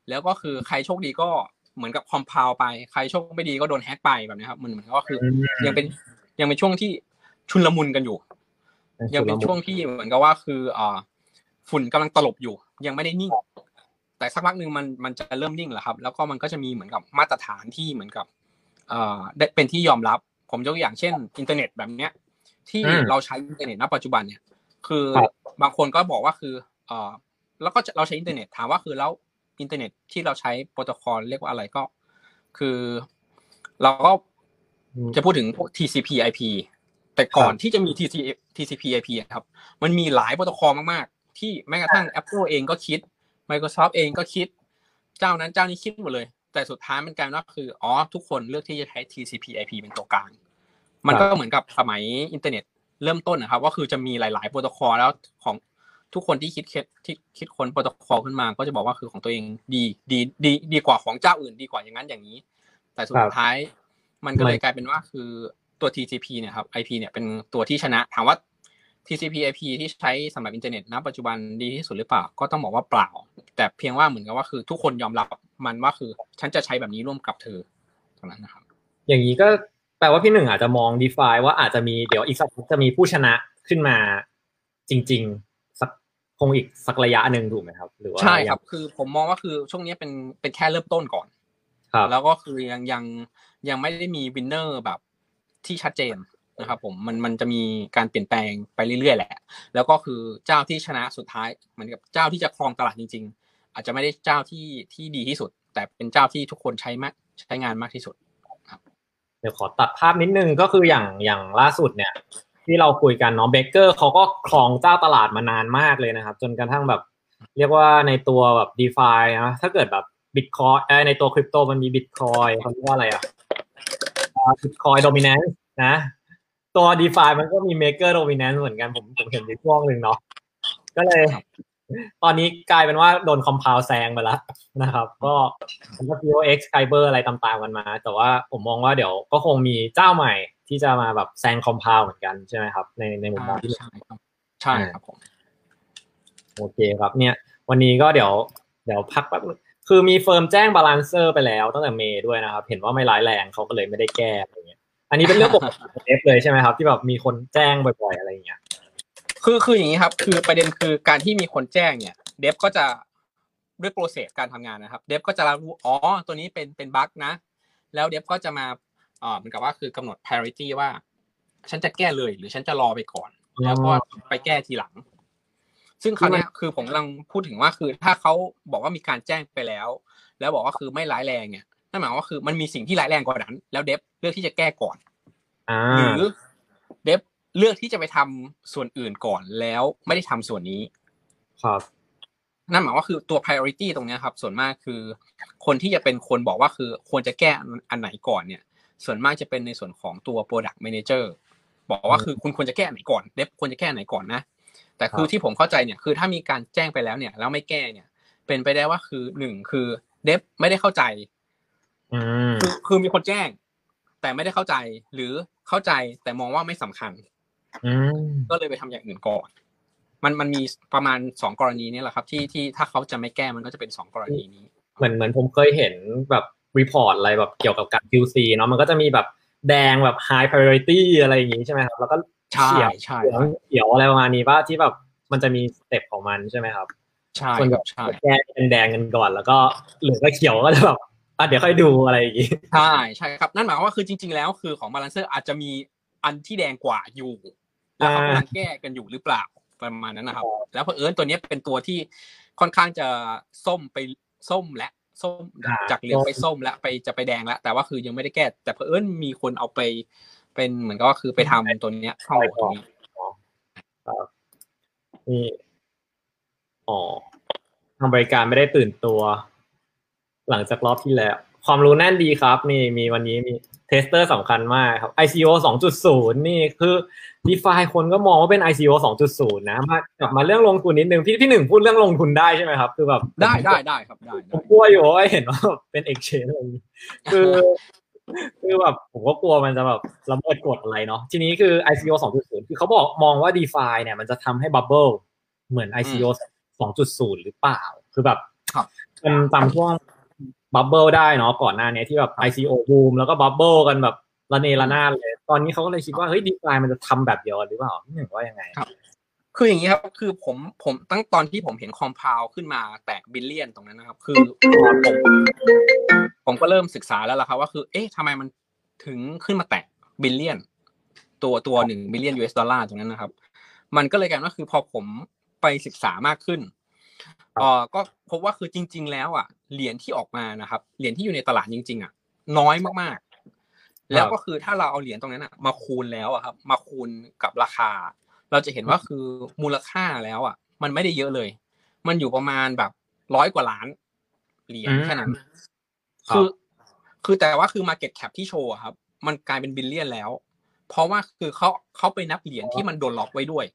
แล้วก็คือใครโชคดีก็เหมือนกับคอมพาวไปใครโชคไม่ดีก็โดนแฮกไปแบบนี้ครับมันก็คือยังเป็นช่วงที่ชุลมุนกันอยู่ยังเป็นช่วงที่เหมือนกับว่าคือฝุ่นกำลังตลบอยู่ยังไม่ได้นิ่งแต่สักพักนึงมันจะเริ่มนิ่งแหละครับแล้วก็มันก็จะมีเหมือนกับมาตรฐานที่เหมือนกับได้เป็นที่ยอมรับผมยกอย่างเช่นอินเทอร์เน็ตแบบเนี้ยที่เราใช้อินเทอร์เน็ตณปัจจุบันเนี่ยคือบางคนก็บอกว่าคือแล้วก็เราใช้อินเทอร์เน็ตถามว่าคือแล้วอินเทอร์เน็ตที่เราใช้โปรโตคอลเรียกว่าอะไรก็คือเราก็จะพูดถึงพวก TCP/IP แต่ก่อนที่จะมี TCP/IP ครับมันมีหลายโปรโตคอลมากๆที่แม้กระทั่ง Apple เองก็คิดMicrosoft เองก็คิดเจ้านั้นเจ้านี้คิดหมดเลยแต่สุดท้ายมันกลายว่าคือทุกคนเลือกที่จะใช้ TCP/IP เป็นตัวกลางมันก็เหมือนกับสมัยอินเทอร์เน็ตเริ่มต้นนะครับว่าคือจะมีหลายๆโปรโตคอลแล้วของทุกคนที่คิดค้นโปรโตคอลขึ้นมาก็จะบอกว่าคือของตัวเองดีกว่าของเจ้าอื่นดีกว่าอย่างนั้นอย่างนี้แต่สุดท้ายมันก็เลยกลายเป็นว่าคือตัว TCP เนี่ยครับ IP เนี่ยเป็นตัวที่ชนะถามว่าTCP/IP ที่ใช้สำหรับอินเทอร์เน็ตณปัจจุบันดีที่สุดหรือเปล่าก็ต้องบอกว่าเปล่าแต่เพียงว่าเหมือนกับว่าคือทุกคนยอมรับมันว่าคือฉันจะใช้แบบนี้ร่วมกับเธอเท่านั้นนะครับอย่างนี้ก็แปลว่าพี่หนึ่งอาจจะมอง DeFi ว่าอาจจะมีเดี๋ยวอีกสักจะมีผู้ชนะขึ้นมาจริงๆสักคงอีกสักระยะนึงถูกมั้ยครับหรือว่าใช่ครับคือผมมองว่าคือช่วงนี้เป็นแค่เริ่มต้นก่อนครับแล้วก็คือยังไม่ได้มีวินเนอร์แบบที่ชัดเจนนะครับผมมันจะมีการเปลี่ยนแปลงไปเรื่อยๆแหละแล้วก็คือเจ้าที่ชนะสุดท้ายเหมือนกับเจ้าที่จะครองตลาดจริงๆอาจจะไม่ได้เจ้าที่ดีที่สุดแต่เป็นเจ้าที่ทุกคนใช้งานมากที่สุดครับเดี๋ยวขอตัดภาพนิดนึงก็คืออย่างล่าสุดเนี่ยที่เราคุยกันเนาะเบเกอร์เขาก็ครองเจ้าตลาดมานานมากเลยนะครับจนกระทั่งแบบเรียกว่าในตัวแบบ DeFi นะถ้าเกิดแบบ Bitcoin ในตัวคริปโตมันมี Bitcoin เขาเรียกว่าอะไรอ่ะ Bitcoin Dominance นะตัว DeFi มันก็มี Maker Dominance เหมือนกันผมเห็นในช่วงนึงเนาะก็เลยตอนนี้กลายเป็นว่าโดน Compound แซงไปแล้วนะครับก็มันก็ POX Cyber อะไรตามๆกันมาแต่ว่าผมมองว่าเดี๋ยวก็คงมีเจ้าใหม่ที่จะมาแบบแซง Compound เหมือนกันใช่ไหมครับในมุมมองที่ใช่ครับผมโอเคครับเนี่ยวันนี้ก็เดี๋ยวพักแป๊บคือมีเฟิร์มแจ้ง Balancer ไปแล้วตั้งแต่เมษด้วยนะครับเห็นว่าไม่ร้ายแรงเขาก็เลยไม่ได้แก้อะไรเงี้ยอันนี้เป็นเรื่องปกติของเอฟเลยใช่ไหมครับที่แบบมีคนแจ้งบ่อยๆอะไรอย่างเงี้ยคืออย่างนี้ครับคือประเด็นคือการที่มีคนแจ้งเนี่ยเดฟก็จะด้วยโปรเซสการทำงานนะครับเดฟก็จะรู้ตัวนี้เป็นบั๊กนะแล้วเดฟก็จะมาเหมือนกับว่าคือกำหนด priority ว่าฉันจะแก้เลยหรือฉันจะรอไปก่อนแล้วก็ไปแก้ทีหลังซึ่งคราวนี้คือผมกำลังพูดถึงว่าคือถ้าเขาบอกว่ามีการแจ้งไปแล้วบอกว่าคือไม่ร้ายแรงเนี่ยนั่นหมายว่าคือมันมีสิ่งที่ร้ายแรงกว่านั้นแล้วเดฟเลือกที่จะแก้ก่อนหรือเดฟเลือกที่จะไปทำส่วนอื่นก่อนแล้วไม่ได้ทำส่วนนี้ครับนั่นหมายว่าคือตัว priority ตรงนี้ครับส่วนมากคือคนที่จะเป็นคนบอกว่าคือควรจะแก้อันไหนก่อนเนี่ยส่วนมากจะเป็นในส่วนของตัว product manager บอกว่าคือคุณควรจะแก้อันไหนก่อนเดฟควรจะแก้อันไหนก่อนนะแต่คือที่ผมเข้าใจเนี่ยคือถ้ามีการแจ้งไปแล้วเนี่ยแล้วไม่แก้เนี่ยเป็นไปได้ว่าคือ1คือเดฟไม่ได้เข้าใจ คือมีคนแจ้งแต่ไม่ได้เข้าใจหรือเข้าใจแต่มองว่าไม่สำคัญก็เลยไปทำอย่างอื่นก่อนมันมีประมาณ2กรณีนี้แหละครับที่ถ้าเขาจะไม่แก้มันก็จะเป็น2กรณีนี้เหมือนผมเคยเห็นแบบรีพอร์ตอะไรแบบเกี่ยวกับการ QC เนาะมันก็จะมีแบบแดงแบบ high priority อะไรอย่างงี้ใช่ไหมครับแล้วก็เขียวอะไรประมาณนี้ป่ะที่แบบมันจะมีสเต็ปของมันใช่ไหมครับใช่ครับใช่แก้เป็นแดงกันก่อนแล้วก็เหลืองก็เขียวก็จะแบบเดี๋ยวค่อยดูอะไรอย่างงี้ใช่ใช่ครับนั่นหมายความว่าคือจริงๆแล้วคือของ Balancer อาจจะมีอันที่แดงกว่าอยู่แล้วเขากำลังแก้กันอยู่หรือเปล่าประมาณนั้นนะครับแล้วเผอิญตัวนี้เป็นตัวที่ค่อนข้างจะส้มจากเหลืองไปส้มและไปจะไปแดงแล้วแต่ว่าคือยังไม่ได้แก้แต่เผอิญมีคนเอาไปเป็นเหมือนก็คือไปทำตัวเนี้ยเข้าตรงนี้นี่ทำบริการไม่ได้ตื่นตัวหลังจากรอบที่แล้วความรู้แน่นดีครับนี่มีวันนี้มีเทสเตอร์สำคัญมากครับ ICO 2.0 นี่คือ DeFi คนก็มองว่าเป็น ICO 2.0 นะมากลับมาเรื่องลงทุนนิดนึงพี่หนึ่งพูดเรื่องลงทุนได้ใช่ไหมครับคือแบบได้ครับได้ผมกลัวอยู่เห็นว่าเป็น exchange อะไรคือแบบผมก็กลัวมันจะแบบละเมิดกฎอะไรเนาะทีนี้คือ ICO 2.0 คือเขาบอกมองว่า DeFi เนี่ยมันจะทำให้ bubble เหมือน ICO 2.0 หรือเปล่าคือแบบมันตามช่วงบับเบิ้ลได้เนาะก่อนหน้านี้ที่แบบ ICO boom แล้วก็บับเบิ้ลกันแบบระเนระนาดเลยตอนนี้เขาก็เลยคิดว่าเฮ้ย DeFi มันจะทำแบบเดียวหรือเปล่าพี่หนึ่งว่ายังไงครับคืออย่างนี้ครับคือผมตั้งตอนที่ผมเห็น Compound ขึ้นมาแตะbillionตรงนั้นนะครับคือผมก็เริ่มศึกษาแล้วล่ะครับว่าคือเอ๊ะทำไมมันถึงขึ้นมาแตะbillionตัว1 billion US ดอลลาร์ตรงนั้นนะครับมันก็เลยกลายว่าคือพอผมไปศึกษามากขึ้นก็พบว่าคือจริงๆแล้วอ่ะเหรียญที่ออกมานะครับเหรียญที่อยู่ในตลาดจริงๆอ่ะน้อยมากๆแล้วก็คือถ้าเราเอาเหรียญตรงนั้นอ่ะมาคูณแล้วอ่ะครับมาคูณกับราคาเราจะเห็นว่าคือมูลค่าแล้วอ่ะมันไม่ได้เยอะเลยมันอยู่ประมาณแบบ100กว่าล้านเหรียญแค่นั้นคือแต่ว่าคือ market cap ที่โชว์ครับมันกลายเป็นบิลเลียนแล้วเพราะว่าคือเค้าไปนับเหรียญที่มันโดนล็อกไว้ด้วย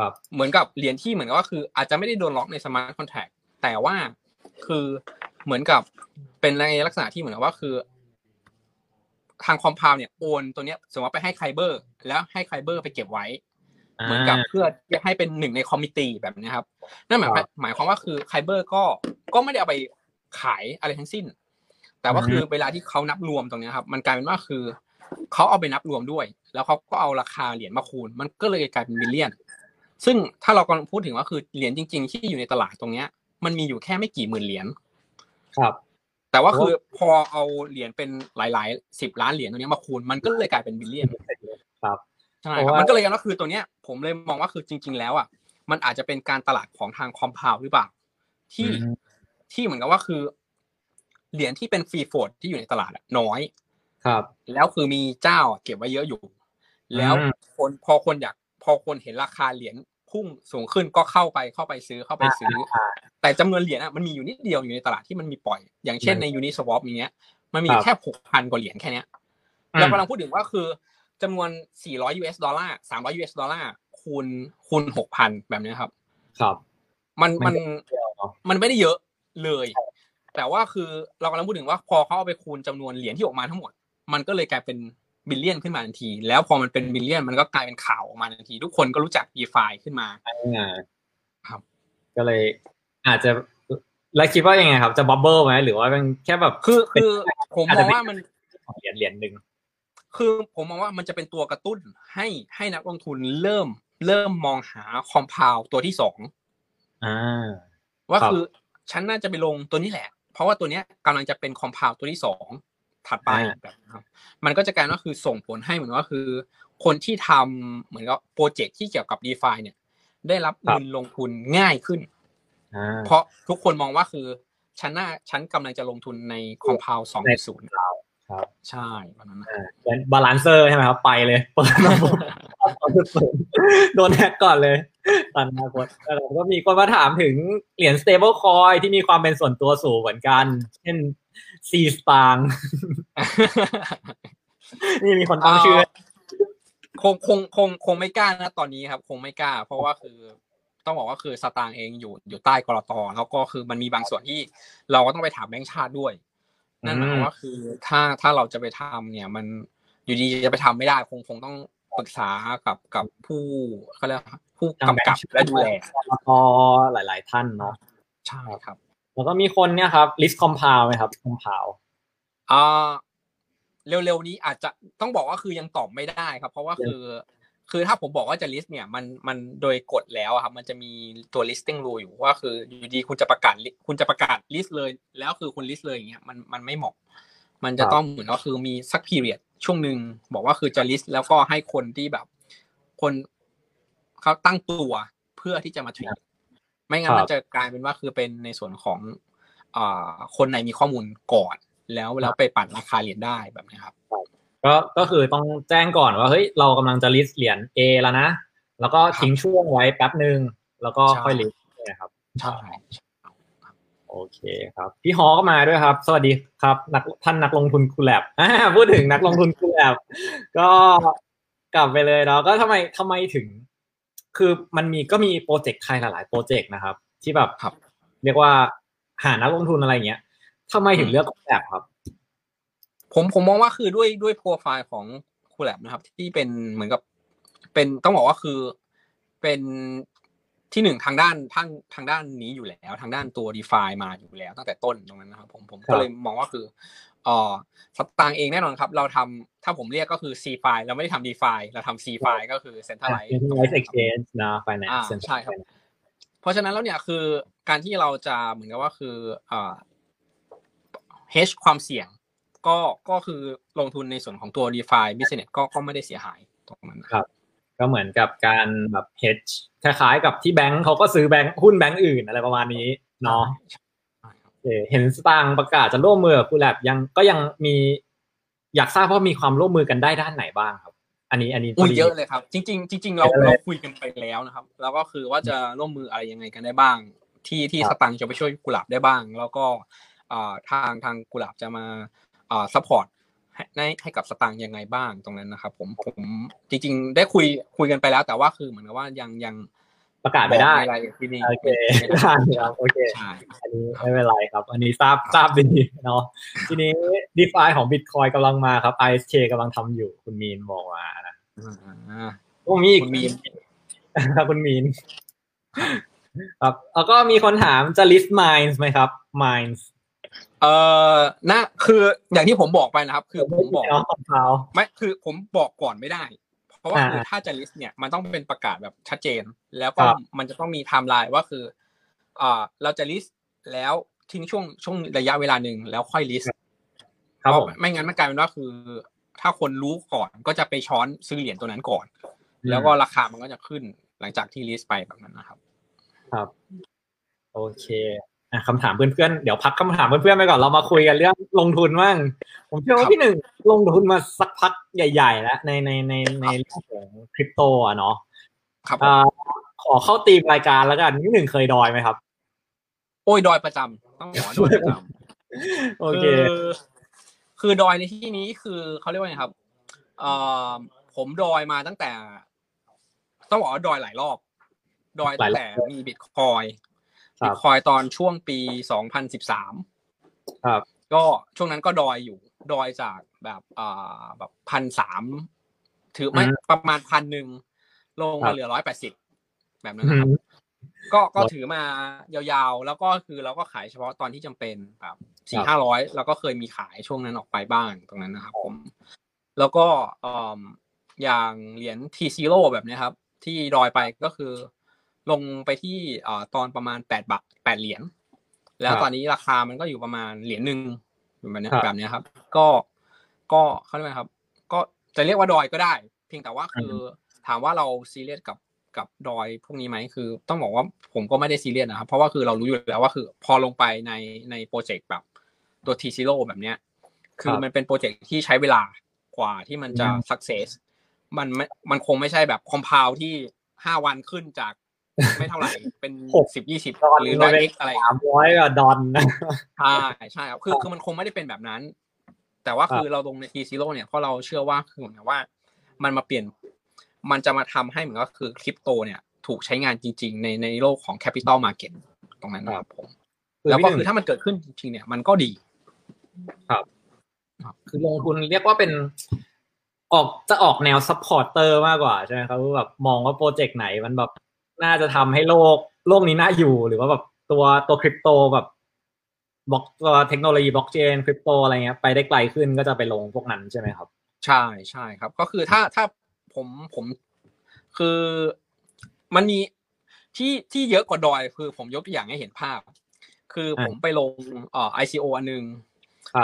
ครับเหมือนกับเหรียญที่เหมือนกับว่าคืออาจจะไม่ได้โดนล็อกใน Smart Contract แต่ว่าคือเหมือนกับเป็นในลักษณะที่เหมือนกับว่าคือทาง Compound เนี่ยโอนตัวเนี้ยสมมติว่าไปให้ไคเบอร์แล้วให้ไคเบอร์ไปเก็บไว้เหมือนกับเพื่อจะให้เป็นหนึ่งในคอมมิตตี้แบบนี้ครับนั่นหมายความว่าคือไคเบอร์ก็ไม่ได้เอาไปขายอะไรทั้งสิ้นแต่ว่าคือเวลาที่เค้านับรวมตรงนี้ครับมันกลายเป็นว่าคือเค้าเอาไปนับรวมด้วยแล้วเค้าก็เอาราคาเหรียญมาคูณมันก็เลยกลายเป็นบิลเลียนซึ่งถ้าเรากำลังพูดถึงว่าคือเหรียญจริงๆที่อยู่ในตลาดตรงเนี้ยมันมีอยู่แค่ไม่กี่หมื่นเหรียญครับแต่ว่าคือพอเอาเหรียญเป็นหลายๆ10ล้านเหรียญตรงนี้มาคูณมันก็เลยกลายเป็นบิลเลียนครับใช่ครับมันก็เลยกันว่าคือตัวเนี้ยผมเลยมองว่าคือจริงๆแล้วอ่ะมันอาจจะเป็นการตลาดของทาง Compound หรือเปล่าที่เหมือนกับว่าคือเหรียญที่เป็นฟรีโฟลท์ที่อยู่ในตลาดน้อยครับแล้วคือมีเจ้าเก็บไว้เยอะอยู่แล้วคนพอคนเห็นราคาเหรียญพุ่งสูงขึ้นก็เข้าไปซื้อแต่จำนวนเหรียญอ่ะมันมีอยู่นิดเดียวอยู่ในตลาดที่มันมีปล่อยอย่างเช่นใน Uniswap อย่างเงี้ยมันมีแค่ 6,000 กว่าเหรียญแค่เนี้ยแล้วกำลังพูดถึงว่าคือจำนวน400 US ดอลลาร์300 US ดอลลาร์คูณ 6,000 แบบนี้ครับครับมันไม่ได้เยอะเลยแต่ว่าคือเรากำลังพูดถึงว่าพอเขาเอาไปคูณจำนวนเหรียญที่ออกมาทั้งหมดมันก็เลยกลายเป็นบิลเลียนขึ้นมาทันทีแล้วพอมันเป็นบิลเลียนมันก็กลายเป็นข่าวออกมาทันทีทุกคนก็รู้จัก DeFi ขึ้นมาครับก็เลยอาจจะแล้วคิดว่ายังไงครับจะบับเบิ้ลมั้ยหรือว่ามันแค่แบบคือผมมองว่ามันเหรียญนึงคือผมมองว่ามันจะเป็นตัวกระตุ้นให้นักลงทุนเริ่มมองหา Compound ตัวที่2ว่าคือฉันน่าจะไปลงตัวนี้แหละเพราะว่าตัวเนี้ยกำลังจะเป็น Compound ตัวที่2ถัดไปแบบครับมันก็จะกลายว่าคือส่งผลให้เหมือนว่าคือคนที่ทำเหมือนกับโปรเจกต์ที่เกี่ยวกับ DeFi เนี่ยได้รับเงินลงทุนง่ายขึ้นเพราะทุกคนมองว่าคือฉันกำลังจะลงทุนใน Compound 2.0 ครับใช่ประมาณนั้นเป็น Balancer ใช่ไหมครับไปเลยเปิดระบบโดนแฮกก่อนเลยตอนนี้ก็มีคนมาถามถึงเหรียญ Stablecoin ที่มีความเป็นส่วนตัวสูงเหมือนกันเช่นซีสตางนี่มีคนตั้งชื่อคงไม่กล้านะตอนนี้ครับคงไม่กล้าเพราะว่าคือต้องบอกว่าคือสตางเองอยู่ใต้กรตแล้วก็คือมันมีบางส่วนที่เราก็ต้องไปถามแบงก์ชาติด้วย นั่นหมายว่าคือถ้าเราจะไปทำเนี่ยมันอยู่ดีจะไปทำไม่ได้คงต้องปรึกษากับผู้เขาเรียกผู้กำกับและดูแลหลายๆท่านเนาะใช่ครับแล้วก็มีคนเนี่ยครับ list compound ไหมครับ compound เร็วๆนี้อาจจะต้องบอกว่าคือยังตอบไม่ได้ครับเพราะว่าคือถ้าผมบอกว่าจะ list เนี่ยมันโดยกฎแล้วครับมันจะมีตัว listing rule อยู่ว่าคืออยู่ดีคุณจะประกาศ list เลยแล้วคือคุณ list เลยอย่างเงี้ยมันไม่เหมาะมันจะต้องเหมือนก็คือมีสัก period ช่วงนึงบอกว่าคือจะ list แล้วก็ให้คนที่แบบคนเขาตั้งตัวเพื่อที่จะมาเทรดไม่งั้นมันจะกลายเป็นว่าคือเป็นในส่วนของคนไหนมีข้อมูลก่อนแล้วไปปั่นราคาเหรียญได้แบบนี้ครับก็คือต้องแจ้งก่อนว่าเฮ้ยเรากำลังจะลิสต์เหรียญ A แล้วนะแล้วก็ทิ้งช่วงไว้แป๊บนึงแล้วก็ค่อยลิสต์นะครับใช่โอเคครับพี่ฮอก็มาด้วยครับสวัสดีครับท่านนักลงทุนคูแลบพูดถึงนักลงทุนคูแลบก็กลับไปเลยเนาะก็ทำไมถึงคือมันก็มีโปรเจกต์ไทยหลายๆโปรเจกต์นะครับที่แบบเรียกว่าหานักลงทุนอะไรเงี้ยทำไมถึงเลือกคูแลบครับผมมองว่าคือด้วยโปรไฟล์ของคูแลบนะครับที่เป็นเหมือนกับเป็นต้องบอกว่าคือเป็นที่หนึ่งทางด้านทางด้านนี้อยู่แล้วทางด้านตัว DeFi มาอยู่แล้วตั้งแต่ต้นตรงนั้นนะครับผมก็เลยมองว่าคือสตางค์เองแน่นอนครับเราทำถ้าผมเรียกก็คือ CFi เราไม่ได้ทำ DeFi เราทำ CFi ก็คือ Centralized Exchange นะ Finance ใช่ครับเพราะฉะนั้นแล้วเนี่ยคือการที่เราจะเหมือนกับว่าคือhedge ความเสี่ยงก็คือลงทุนในส่วนของตัว DeFi Business ก็ไม่ได้เสียหายตรงนั้นครับก็เหมือนกับการแบบ hedge คล้ายๆกับที่แบงค์เขาก็ซื้อแบงค์หุ้นแบงค์อื่นอะไรประมาณนี้เนาะเห็นสตางค์ประกาศจะร่วมมือกับคูแลบยังมีอยากทราบว่ามีความร่วมมือกันได้ด้านไหนบ้างครับอันนี้เยอะเลยครับจริงๆเราคุยกันไปแล้วนะครับแล้วก็คือว่าจะร่วมมืออะไรยังไงกันได้บ้างที่สตางค์จะไปช่วยคูแลบได้บ้างแล้วก็ทางคูแลบจะมาซัพพอร์ตให้กับสตางค์ยังไงบ้างตรงนั้นนะครับผมจริงๆได้คุยกันไปแล้วแต่ว่าคือเหมือนกับว่ายังประกาศไม่ได้อะไรที่นี่โอเคได้ครับโอเคอันนี้ไม่เป็นไรครับอันนี้ทราบดีเนาะทีนี้ DeFi ของ Bitcoin กำลังมาครับ ISK กำลังทำอยู่คุณมีนบอกว่านะต้องมีอีกคุณมีนครับแล้วก็มีคนถามจะ list mines มั้ยครับ minesนะคืออย่างที่ผมบอกไปนะครับคือผมบอกไม่คือผมบอกก่อนไม่ได้เพราะว่าคือถ้าจะลิสต์เนี่ยมันต้องเป็นประกาศแบบชัดเจนแล้วก็มันจะต้องมีไทม์ไลน์ว่าคือเราจะลิสต์แล้วทิ้งช่วงระยะเวลานึงแล้วค่อยลิสต์ครับไม่งั้นมันกลายเป็นว่าคือถ้าคนรู้ก่อนก็จะไปช้อนซื้อเหรียญตัวนั้นก่อนแล้วก็ราคามันก็จะขึ้นหลังจากที่ลิสต์ไปแบบนั้นนะครับครับโอเคคำถามเพื่อนๆเดี๋ยวพักคำถามเพื่อนๆไปก่อนเรามาคุยกันเรื่องลงทุนบ้างผมเชื่อว่าพี่หนึ่งลงทุนมาสักพักใหญ่ๆแล้วในเรื่องของคริปโตอ่ะเนาะครับขอเข้าตีมรายการแล้วกันพี่หนึ่งเคยดอยไหมครับโอ้ยดอยประจำต้องบอกว่าดอยประจำโอเคคือดอยในที่นี้คือเขาเรียกว่าไงครับผมดอยมาตั้งแต่ต้องบอกว่าดอยหลายรอบดอยตั้งแต่มีบิตคอยตอนช่วงปี2013ครับก็ช่วงนั้นก็ดอยจากแบบแบบ 1,300 ถือไม่ประมาณ 1,000 ลงมาเหลือ180แบบนั้นนะครับก็ถือมายาวๆแล้วก็คือเราก็ขายเฉพาะตอนที่จำเป็นครับ 4-500 แล้วก็เคยมีขายช่วงนั้นออกไปบ้างตรงนั้นนะครับผมแล้วก็อย่างเหรียญ tZERO แบบนี้ครับที่ดอยไปก็คือลงไปที่ตอนประมาณ8บาท8เหรียญแล้วตอนนี้ราคามันก็อยู่ประมาณเหรียญนึงแบบนี้ครับก็เค้าเรียกว่าครับก็จะเรียกว่าดอยก็ได้เพียงแต่ว่าคือถามว่าเราซีเรียสกับดอยพวกนี้มั้ยคือต้องบอกว่าผมก็ไม่ได้ซีเรียสนะครับเพราะว่าคือเรารู้อยู่แล้วว่าคือพอลงไปในโปรเจกต์แบบตัว tZERO แบบเนี้ยคือมันเป็นโปรเจกต์ที่ใช้เวลากว่าที่มันจะซักเซสมันคงไม่ใช่แบบคอมพาวด์ที่5วันขึ้นจากไม่เท่าไหร่เป็น10 20ดอลหรือ100 x อะไร300ก็ดอลนะใช่ครับคือมันคงไม่ได้เป็นแบบนั้นแต่ว่าคือเราลงใน tZERO เนี่ยเพราะเราเชื่อว่าคือเหมือนกับว่ามันมาเปลี่ยนมันจะมาทำให้เหมือนก็คือคริปโตเนี่ยถูกใช้งานจริงๆในโลกของ Capital Market ตรงนั้นนะครับผมแล้วก็คือถ้ามันเกิดขึ้นจริงๆเนี่ยมันก็ดี ครับคือลงทุนเรียกว่าเป็นจะออกแนวซัพพอร์ตเตอร์มากกว่าใช่ไหมครับแบบมองว่าโปรเจกต์ไหนมันแบบน่าจะทำให้โลกนี้น่าอยู่หรือว่าแบบตัวคริปโตแบบบล็อกตัวเทคโนโลยีบล็อกเชนคริปโตอะไรเงี้ยไปได้ไกลขึ้นก็จะไปลงพวกนั้นใช่ไหมครับใช่ใช่ครับก็คือถ้าผมคือมันมีที่เยอะกว่าดอยคือผมยกตัวอย่างให้เห็นภาพคือผมไปลงICO อันนึง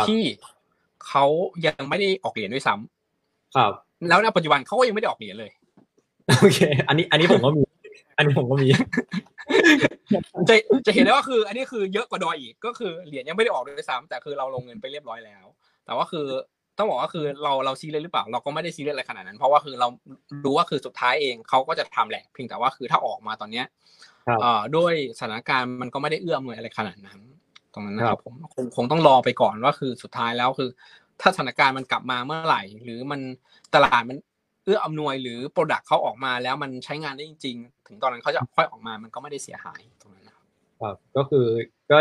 ที่เขายังไม่ได้ออกเหรียญด้วยซ้ำครับแล้วในปัจจุบันเขาก็ยังไม่ได้ออกเหรียญเลยโอเคอันนี้ผมก็มีอันนี้ผมก็มีจะเห็นได้ว่าคืออันนี้คือเยอะกว่าดอยอีกก็คือเหรียญยังไม่ได้ออกด้วยซ้ำแต่คือเราลงเงินไปเรียบร้อยแล้วแต่ว่าคือต้องบอกว่าคือเราซีเรียสหรือเปล่าเราก็ไม่ได้ซีเรียสอะไรขนาดนั้นเพราะว่าคือเรารู้ว่าคือสุดท้ายเองเขาก็จะทำแหละเพียงแต่ว่าคือถ้าออกมาตอนเนี้ยด้วยสถานการณ์มันก็ไม่ได้เอื้ออำนวยอะไรขนาดนั้นตรงนั้นนะครับผมคงต้องรอไปก่อนว่าคือสุดท้ายแล้วคือถ้าสถานการณ์มันกลับมาเมื่อไหร่หรือมันตลาดมันเอื้ออำนวยหรือโปรดักต์เขาออกมาแล้วมันใช้งานได้จริงๆถึงตอนนั้นเขาจะค่อยออกมามันก็ไม่ได้เสียหายตรงนั้นนะครับก็คือก็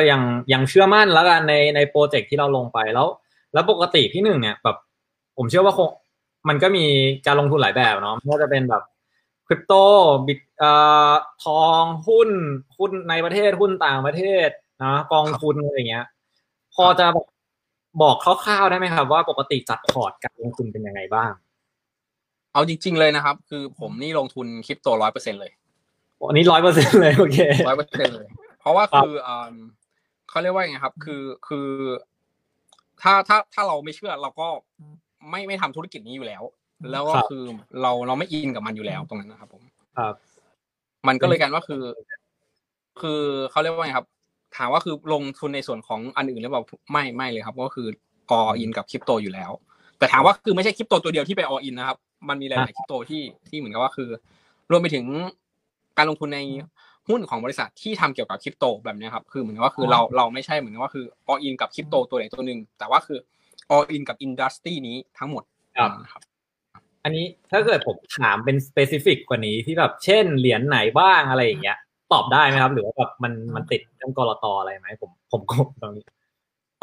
ยังเชื่อมั่นแล้วกันในโปรเจกต์ที่เราลงไปแล้วปกติพี่หนึ่งเนี่ยแบบผมเชื่อว่าคงมันก็มีการลงทุนหลายแบบเนาะไม่ว่าจะเป็นแบบคริปโตบิตทองหุ้นในประเทศหุ้นต่างประเทศนะกองทุนอะไรเงี้ยพอจะบอกคร่าวๆได้ไหมครับว่าปกติจัดพอร์ตการลงทุนเป็นยังไงบ้างเอาจริงๆเลยนะครับคือผมนี่ลงทุนคริปโต 100% เลยอันนี้ 100% เลยโอเค 100% เลยเพราะว่าคือเค้าเรียกว่าไงครับคือถ้าเราไม่เชื่อเราก็ไม่ทำธุรกิจนี้อยู่แล้วแล้วก็คือเราไม่อินกับมันอยู่แล้วตรงนั้นนะครับผมครับมันก็เลยกันว่าคือเค้าเรียกว่าไงครับถามว่าคือลงทุนในส่วนของอันอื่นหรือเปล่าไม่เลยครับก็คืออออินกับคริปโตอยู่แล้วแต่ถามว่าคือไม่ใช่คริปโตตัวเดียวที่ไปอออินนะครับมันมีหลายๆคริปโตที่เหมือนกับว่าคือรวมไปถึงการลงทุนในหุ้นของบริษัทที่ทำเกี่ยวกับคริปโตแบบนี้ครับคือเหมือนกับว่าคือเราไม่ใช่เหมือนกับว่าคืออออินกับคริปโตตัวไหนตัวนึงแต่ว่าคืออออินกับอินดัสทรีนี้ทั้งหมดนะครับอันนี้ถ้าเกิดผมถามเป็นสเปซิฟิกกว่านี้ที่แบบเช่นเหรียญไหนบ้างอะไรอย่างเงี้ยตอบได้ไหมครับหรือว่าแบบมันติดเรื่องกลตอะไรไหมผมกบตรงนี้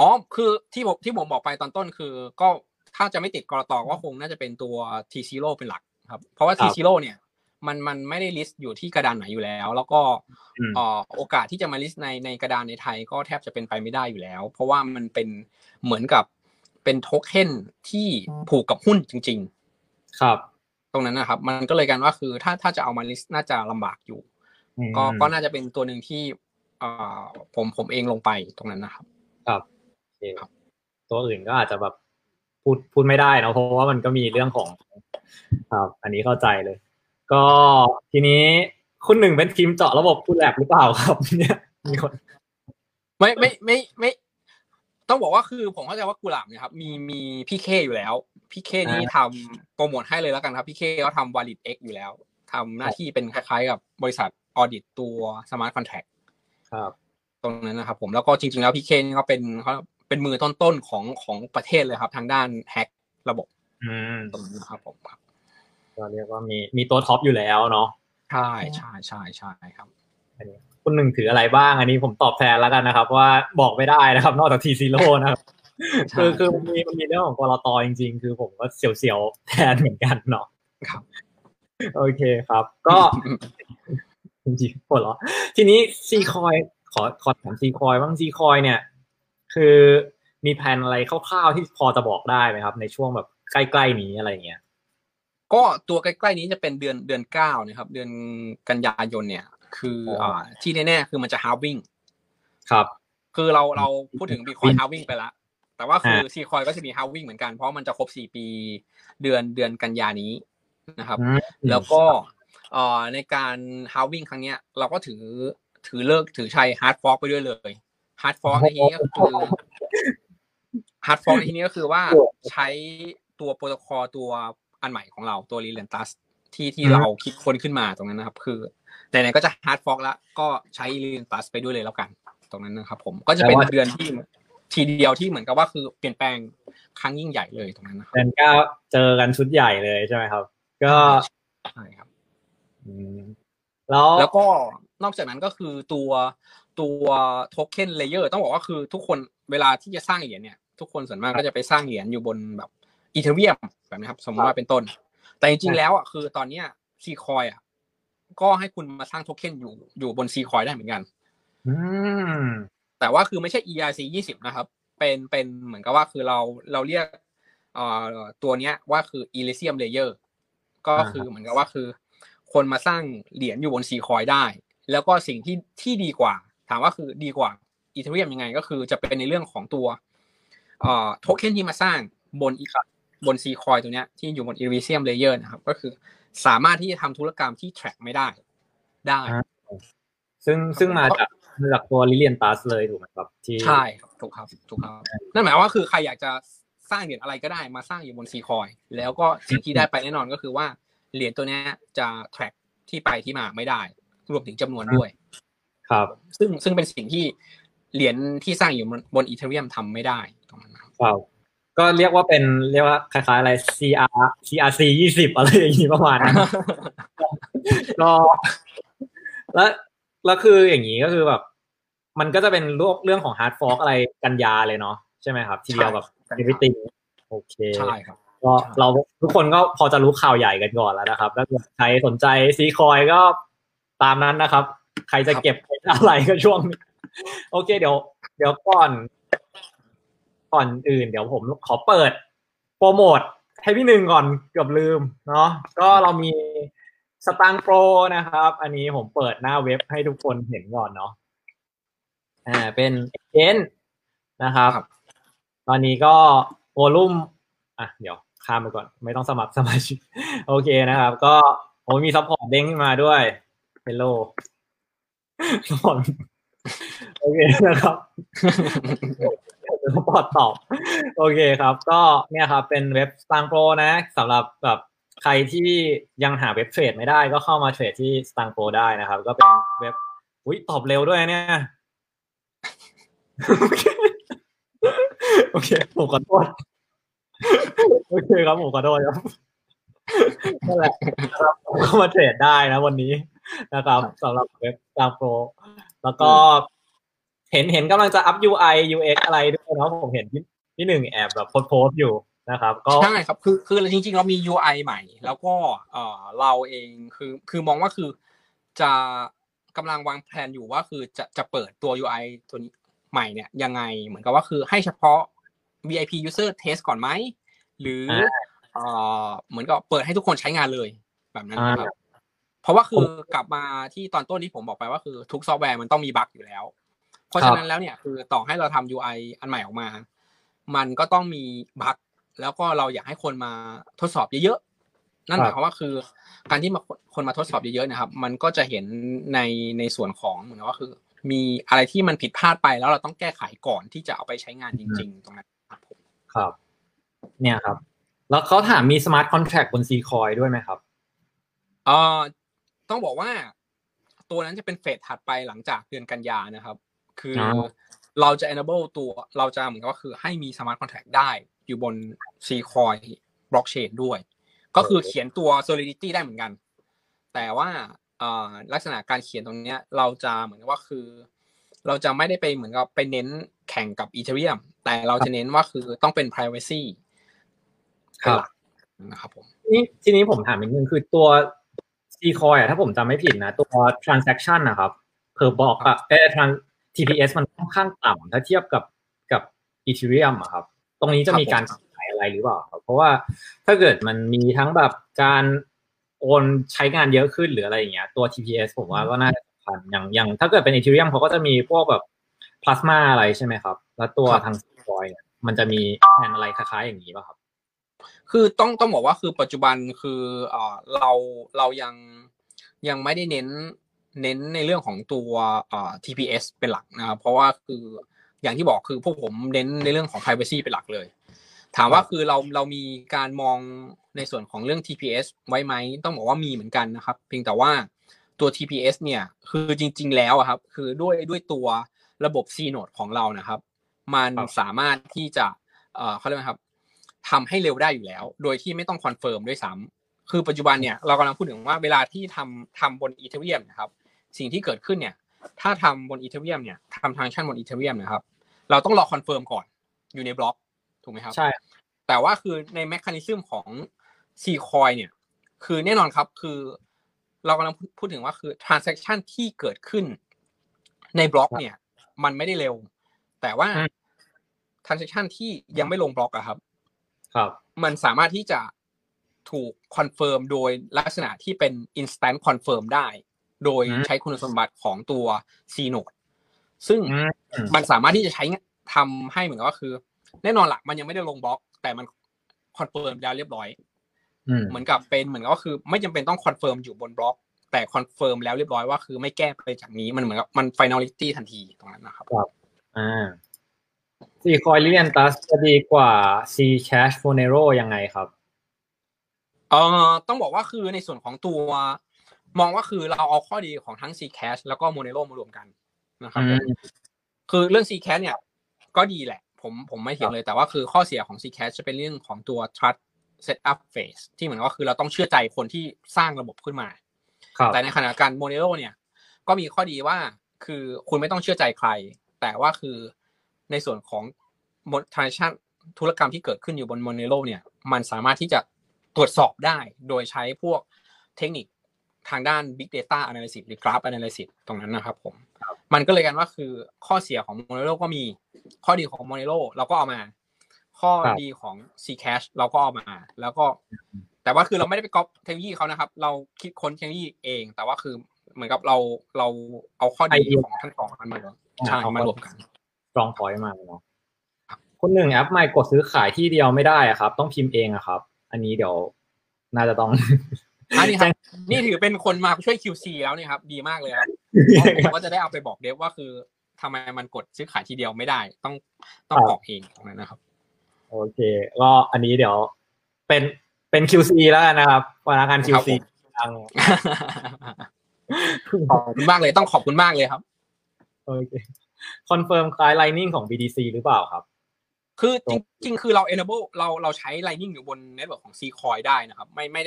อ๋อคือที่ผมบอกไปตอนต้นคือก็ถ้าจะไม่ติดกลตก็คงน่าจะเป็นตัว tZERO เป็นหลักครับเพราะว่า tZERO เนี่ยมันไม่ได้ลิสต์อยู่ที่กระดานไหนอยู่แล้วแล้วก็โอกาสที่จะมาลิสต์ในกระดานในไทยก็แทบจะเป็นไปไม่ได้อยู่แล้วเพราะว่ามันเป็นเหมือนกับเป็นโทเค็นที่ผูกกับหุ้นจริงๆครับตรงนั้นนะครับมันก็เลยกันว่าคือถ้าจะเอามาลิสต์น่าจะลำบากอยู่ก็น่าจะเป็นตัวนึงที่ผมเองลงไปตรงนั้นนะครับครับโอเคครับตัวอื่นก็อาจจะแบบพูดไม่ได้เนาะเพราะว่ามันก็มีเรื่องของครับอันนี้เข้าใจเลยก็ทีนี้คุณหนึ่งเป็นทีมเจาะระบบพูดแลบหรือเปล่าครับเนี่ยมีคนไม่ต้องบอกว่าคือผมเข้าใจว่ากุหลาบเนี่ยครับมีพี่เคอยู่แล้วพี่เคนี่ทำโปรโมทให้เลยแล้วกันครับพี่เคเขาทำ Valid X อยู่แล้วทำหน้าที่เป็นคล้ายๆกับบริษัทออดิตตัว Smart Contract ครับตรงนั้นนะครับผมแล้วก็จริงๆแล้วพี่เคนี่ก็เป็นมือต้นๆของประเทศเลยครับทางด้านแฮกระบบตรงนั้นนะครับผมครับก็เรียกว่ามีตัวท็อปอยู่แล้วเนาะใช่ใช่ใช่ใช่ครับอันนี้คุณหนึ่งถืออะไรบ้างอันนี้ผมตอบแทนแล้วกันนะครับว่าบอกไม่ได้นะครับนอกจาก tZERO นะครับคือมันมีเรื่องของกลตจริงๆคือผมก็เสียวๆแทนเหมือนกันเนาะครับโอเคครับก็จริงๆหรอทีนี้ C-Coin ขอถาม C-Coin บ้าง C-Coin เนี่ยคือมีแผนอะไรคร่าวๆที่พอจะบอกได้ไหมครับในช่วงแบบใกล้ๆนี้อะไรเงี้ยก็ตัวใกล้ๆนี้จะเป็นเดือน9นะครับเดือนกันยายนเนี่ยคือที่แน่ๆคือมันจะ halving ครับคือเราพูดถึง Bitcoin halving ไปแล้วแต่ว่าคือ C-Coin ก็จะมี halving เหมือนกันเพราะมันจะครบ4ปีเดือนกันยานี้นะครับแล้วก็ในการ halving ครั้งเนี้ยเราก็ถือเลิกถือชัย hard fork ไปด้วยเลย hard fork ในที่นี้ก็คือ hard fork ในที่นี้ก็คือว่าใช้ตัวโปรโตคอลตัวอันใหม่ของเราตัว Lelantus ที่เราคิดค้นขึ้นมาตรงนั้นนะครับคือไหนๆก็จะ hard fork แล้วก็ใช้ Lelantus ไปด้วยเลยแล้วกันตรงนั้นนะครับผมก็จะเป็นเดือนที่ทีเดียวที่เหมือนกับว่าคือเปลี่ยนแปลงครั้งยิ่งใหญ่เลยตรงนั้นนะครับเดือน9เจอกันชุดใหญ่เลยใช่ไหมครับก็ใช่ครับแล้วก็นอกจากนั้นก็คือตัวโทเค็นเลเยอร์ต้องบอกว่าคือทุกคน เวลาที่จะสร้างเหรียญเนี่ยทุกคนส่วนมากก็จะไปสร้างเหรียญอยู่บนแบบอีเธเรียมแบบนะครับสมมติว่าเป็นต้นแต่จริงๆแล้วอ่ะคือตอนเนี้ย C-Coin อ่ะก็ให้คุณมาสร้างโทเค็นอยู่บน C-Coin ได้เหมือนกันแต่ว่าคือไม่ใช่ ERC 20นะครับเป็นเหมือนกับว่าคือเราเรียกตัวเนี้ยว่าคือ Elysium Layer ก็คือเหมือนกับว่าคือคนมาสร้างเหรียญอยู่บน C-Coin ได้แล้วก็สิ่งที่ดีกว่าถามว่าคือดีกว่า Ethereum ยังไงก็คือจะเป็นในเรื่องของตัวโทเค็นที่มาสร้างบน C-Coin ตัวเนี้ยที่อยู่บน Elysium Layer นะครับก็คือสามารถที่จะทำธุรกรรมที่ track ไม่ได้ซึ่งมาจากตัว Lelantus เลยถูกมั้ยครับที่ใช่ครับถูกครับนั่นหมายว่าคือใครอยากจะสร้างเหรียญอะไรก็ได้มาสร้างอยู่บน C-Coin แล้วก็สิ่งที่ได้ไปแน่นอนก็คือว่าเหรียญตัวเนี้ยจะ track ที่ไปที่มาไม่ได้รวมถึงจำนวนด้วยครับซึ่งเป็นสิ่งที่เหรียญที่สร้างอยู่บน Ethereum ทำไม่ได้ตรงนั้นครับก็เรียกว่าเป็นเรียกว่าคล้ายๆอะไร CRC 20อะไรอย่างงี้ประมาณนั้นแล้วคืออย่างงี้ก็คือแบบมันก็จะเป็นเรื่องของฮาร์ดฟอร์กอะไรกันยาเลยเนาะใช่มั้ยครับทีเดียวแบบ everything โอเคใช่ครับก็เราทุกคนก็พอจะรู้ข่าวใหญ่กันก่อนแล้วนะครับแล้วใครสนใจ C-Coin ก็ตามนั้นนะครับใครจะเก็บอะไรก็ช่วงโอเคเดี๋ยวก่อนอื่นเดี๋ยวผมขอเปิดโปรโมทให้พี่หนึ่งก่อนเกือบลืมเนาะก็เรามี Stang Pro นะครับอันนี้ผมเปิดหน้าเว็บให้ทุกคนเห็นก่อนเนาะเป็นเอ็นนะครับตอนนี้ก็วอลุ่มเดี๋ยวข้ามไปก่อนไม่ต้องสมัครสมาชิกโอเคนะครับก็ผมมีซัพพอร์ตเด้งขึ้นมาด้วยเฮลโลโอเคนะครับพอตอบโอเคครับก็เนี่ยครับเป็นเว็บ Stang Pro นะสำหรับแบบใครที่ยังหาเว็บเทรดไม่ได้ก็เข้ามาเทรดที่ Stang Pro ได้นะครับก็เป็นเว็บตอบเร็วด้วยเนี่ยโอเคผมขอโทษโอเคครับผมขอโทษครับนั่นแหละครับเข้ามาเทรดได้นะวันนี้นะครับสำหรับเว็บ Stang Pro แล้วก็เห็นกำลังจะอัพ UI UX อะไรด้วยเนาะผมเห็นพี่หนึ่งแอบแบบโพสต์อยู่นะครับก็ใช่ครับคือจริงๆเรามี UI ใหม่แล้วก็เราเองคือมองว่าคือจะกำลังวางแผนอยู่ว่าคือจะเปิดตัว UI ตัวนี้ใหม่เนี่ยยังไงเหมือนกับว่าคือให้เฉพาะ VIP user test ก่อนไหมหรือเหมือนกับเปิดให้ทุกคนใช้งานเลยแบบนั้นนะครับเพราะว่าคือกลับมาที่ตอนต้นที่ผมบอกไปว่าคือทุกซอฟต์แวร์มันต้องมีบั๊กอยู่แล้วเพราะฉะนั้นแล้วเนี่ยคือต่อให้เราทำ UI อันใหม่ออกมามันก็ต้องมีบั๊กแล้วก็เราอยากให้คนมาทดสอบเยอะๆนั่นหมายความว่าคือการที่คนมาทดสอบเยอะๆนะครับมันก็จะเห็นในส่วนของเหมือนว่าคือมีอะไรที่มันผิดพลาดไปแล้วเราต้องแก้ไขก่อนที่จะเอาไปใช้งานจริงๆตรงนั้นครับผมครับเนี่ยครับแล้วเขาถามมี Smart Contract บน C-Coin ด้วยไหมครับต้องบอกว่าตัวนั้นจะเป็นเฟสถัดไปหลังจากเดือนกันยานะครับคือเราจะ enable ตัวเราจะเหมือนกับว่าคือให้มี Smart Contract ได้อยู่บน C-Coin Blockchain ด้วยก็คือเขียนตัว Solidity ได้เหมือนกันแต่ว่าลักษณะการเขียนตรงเนี้ยเราจะเหมือนกับว่าคือเราจะไม่ได้ไปเหมือนกับไปเน้นแข่งกับ Ethereum แต่เราจะเน้นว่าคือต้องเป็น privacy เป็นหลักนะครับผมทีนี้ผมถามอีกนึงคือตัว C-Coin อ่ะถ้าผมจำไม่ผิดนะตัว transaction นะครับเพอร์บอกอ่ะTPS มันค่อนข้างต่ำถ้าเทียบกับ Ethereum อ่ะครับตรงนี้จะมีการขยายอะไรหรือเปล่าครับเพราะว่าถ้าเกิดมันมีทั้งแบบการโอนใช้งานเยอะขึ้นหรืออะไรอย่างเงี้ยตัว TPS ผมว่าก็น่าจะสำคัญอย่างถ้าเกิดเป็น Ethereum เขาก็จะมีพวกแบบ Plasma อะไรใช่ไหมครับแล้วตัวทาง C-Coin เนี่ยมันจะมีแผนอะไรคล้ายๆอย่างนี้ป่ะครับคือต้องบอกว่าคือปัจจุบันคือเรายังไม่ได้เน้นในเรื่องของตัวTPS เป็นหลักนะครับเพราะว่าคืออย่างที่บอกคือพวกผมเน้นในเรื่องของ privacy เป็นหลักเลยถามว่าคือเรามีการมองในส่วนของเรื่อง TPS ไว้ไหมต้องบอกว่ามีเหมือนกันนะครับเพียงแต่ว่าตัว TPS เนี่ยคือจริงๆแล้วครับคือด้วยตัวระบบ C-Node ของเรานะครับมันสามารถที่จะเขาเรียกว่าครับทำให้เร็วได้อยู่แล้วโดยที่ไม่ต้องคอนเฟิร์มด้วยซ้ำคือปัจจุบันเนี่ยเรากำลังพูดถึงว่าเวลาที่ทำบน Ethereum นะครับสิ่งที่เกิดขึ้นเนี่ยถ้าทำบน Ethereum เนี่ยทำทรานแซคชั่นบน Ethereum นะครับ เราต้องรอคอนเฟิร์มก่อนอยู่ในบล็อกถูกไหมครับใช่แต่ว่าคือในแมคคานิซึมของ C-Coin เนี่ยคือแน่นอนครับคือเรากำลังพูดถึงว่าคือ transaction ที่เกิดขึ้นในบล็อกเนี่ยมันไม่ได้เร็วแต่ว่า transaction ที่ยังไม่ลงบล็อกอะครับครับมันสามารถที่จะถูกคอนเฟิร์มโดยลักษณะที่เป็น instant confirm ได้โดยใช้คุณสมบัติของตัว C-Node ซึ่งมันสามารถที่จะใช้ทำให้เหมือนกับว่าคือแน่นอนล่ะมันยังไม่ได้ลงบล็อกแต่มันคอนเฟิร์มแล้วเรียบร้อยเหมือนกับเป็นเหมือนก็คือไม่จำเป็นต้องคอนเฟิร์มอยู่บนบล็อกแต่คอนเฟิร์มแล้วเรียบร้อยว่าคือไม่แก้ไปจากนี้มันเหมือนกับมันไฟนอลิตี้ทันทีตรงนั้นนะครับครับC-Coin Lelantus จะดีกว่า C-Cash Monero ยังไงครับต้องบอกว่าคือในส่วนของตัวมองว่าคือเราเอาข้อดีของทั้ง C-Cash แล้วก็ Monero มารวมกันนะครับคือเรื่อง C-Cash เนี่ยก็ดีแหละผมไม่เถียงเลยแต่ว่าคือข้อเสียของ C-Cash จะเป็นเรื่องของตัว Trust Setup Phase ที่เหมือนก็คือเราต้องเชื่อใจคนที่สร้างระบบขึ้นมาแต่ในขณะการ Monero เนี่ยก็มีข้อดีว่าคือคุณไม่ต้องเชื่อใจใครแต่ว่าคือในส่วนของtransaction ธุรกรรมที่เกิดขึ้นอยู่บน Monero เนี่ยมันสามารถที่จะตรวจสอบได้โดยใช้พวกเทคนิคทางด้าน Big Data Analysis หรือ Graph Analysis ตรงนั้นนะครับผมมันก็เลยกันว่าคือข้อเสียของ Monero ก็มีข้อดีของ Monero เราก็เอามาข้อดีของ C-Cash เราก็เอามาแล้วก็แต่ว่าคือเราไม่ได้ไปก๊อปเทคโนโลยีเขานะครับเราคิดค้นเทคโนโลยีเองแต่ว่าคือเหมือนกับเราเอาข้อดีของทั้งสองอันมารวมใช่มารวมกันลองพอยต์มาเนาะคนหนึ่งแอปใหม่กดซื้อขายที่เดียวไม่ได้อะครับต้องพิมพ์เองอะครับอันนี้เดี๋ยวน่าจะต้องนี่ถือเป็นคนมาช่วย QC แล้วนี่ครับดีมากเลยครับผมก็จะได้เอาไปบอกเดฟว่าคือทำไมมันกดซื้อขายทีเดียวไม่ได้ต้องบอกเองตรงนั้นนะครับโอเคก็อันนี้เดี๋ยวเป็น QC แล้วกันนะครับพนักงาน QC ขอบคุณมากเลยต้องขอบคุณมากเลยครับโอเคคอนเฟิร์มคล้าย Lightning ของ BTC หรือเปล่าครับคือจริงๆคือเรา enable เราใช้ Lightning อยู่บน network ของ C-Coin ได้นะครับไม่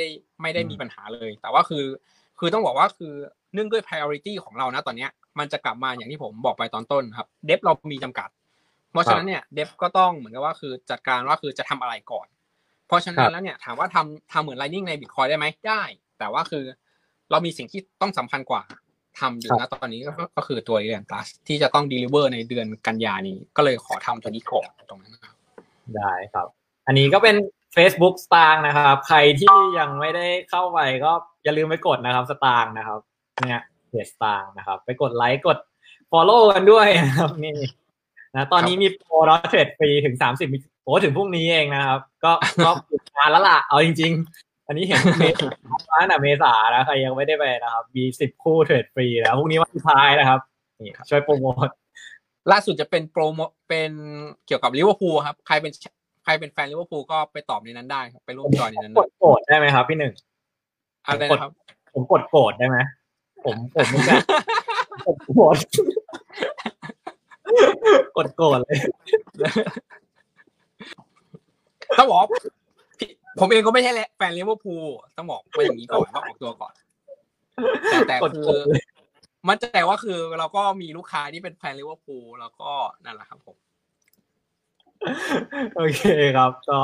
ได้มีปัญหาเลยแต่ว่าคือต้องบอกว่าคือเนื่องด้วย priority ของเรานะตอนเนี้ยมันจะกลับมาอย่างที่ผมบอกไปตอนต้นครับเดฟเรามีจำกัดเพราะฉะนั้นเนี่ยเดฟก็ต้องเหมือนกับว่าคือจัดการว่าคือจะทำอะไรก่อนเพราะฉะนั้นแล้วเนี่ยถามว่าทำเหมือน Lightning ใน Bitcoin ได้ไหมได้แต่ว่าคือเรามีสิ่งที่ต้องสำคัญกว่าทำอยู่นะตอนนี้ก็คือตัว Lelantus ที่จะต้อง deliver ในเดือนกันยานี้ก็เลยขอทำตัวนี้ก่อนตรงนั้นนะครับได้ครับอันนี้ก็เป็น Facebook Stang นะครับใครที่ยังไม่ได้เข้าไปก็อย่าลืมไปกดนะครับ Stang นะครับเนี่ยเพจ Stang นะครับไปกดไลค์กด follow กันด้วยนะครับนี่นะตอนนี้มีโปรเนาะเทรดฟรีถึง30ถึงพรุ่งนี้เองนะครับก็นานแล้วล่ะเอาจริงๆอันนี้เห็นเมษาร้านอ่ะเมษานะใครยังไม่ได้ไปนะครับมี10คู่เทรดฟรีนะพรุ่งนี้วันสุดท้ายนะครับนี่ช่วยโปรโมทล่าสุดจะเป็นโปรโมทเป็นเกี่ยวกับลิเวอร์พูลครับใครเป็นแฟนลิเวอร์พูลก็ไปตอบในนั้นได้ครับไปร่วมจอยในนั้นได้กดได้มั้ยครับพี่หนึ่งเอาได้ครับผมกดโกรธได้มั้ยผมไม่ได้กดโกรธเลยครับผมเองก็ไม่ใช่แฟนลิเวอร์พูลต้องบอกว่าอย่างนี้ก่อนต้องออกตัวก่อนแต่คือมันแต่ว่าคือเราก็มีลูกค้าที่เป็นแฟนลิเวอร์พูลแล้วก็นั่นแหละครับผมโอเคครับก็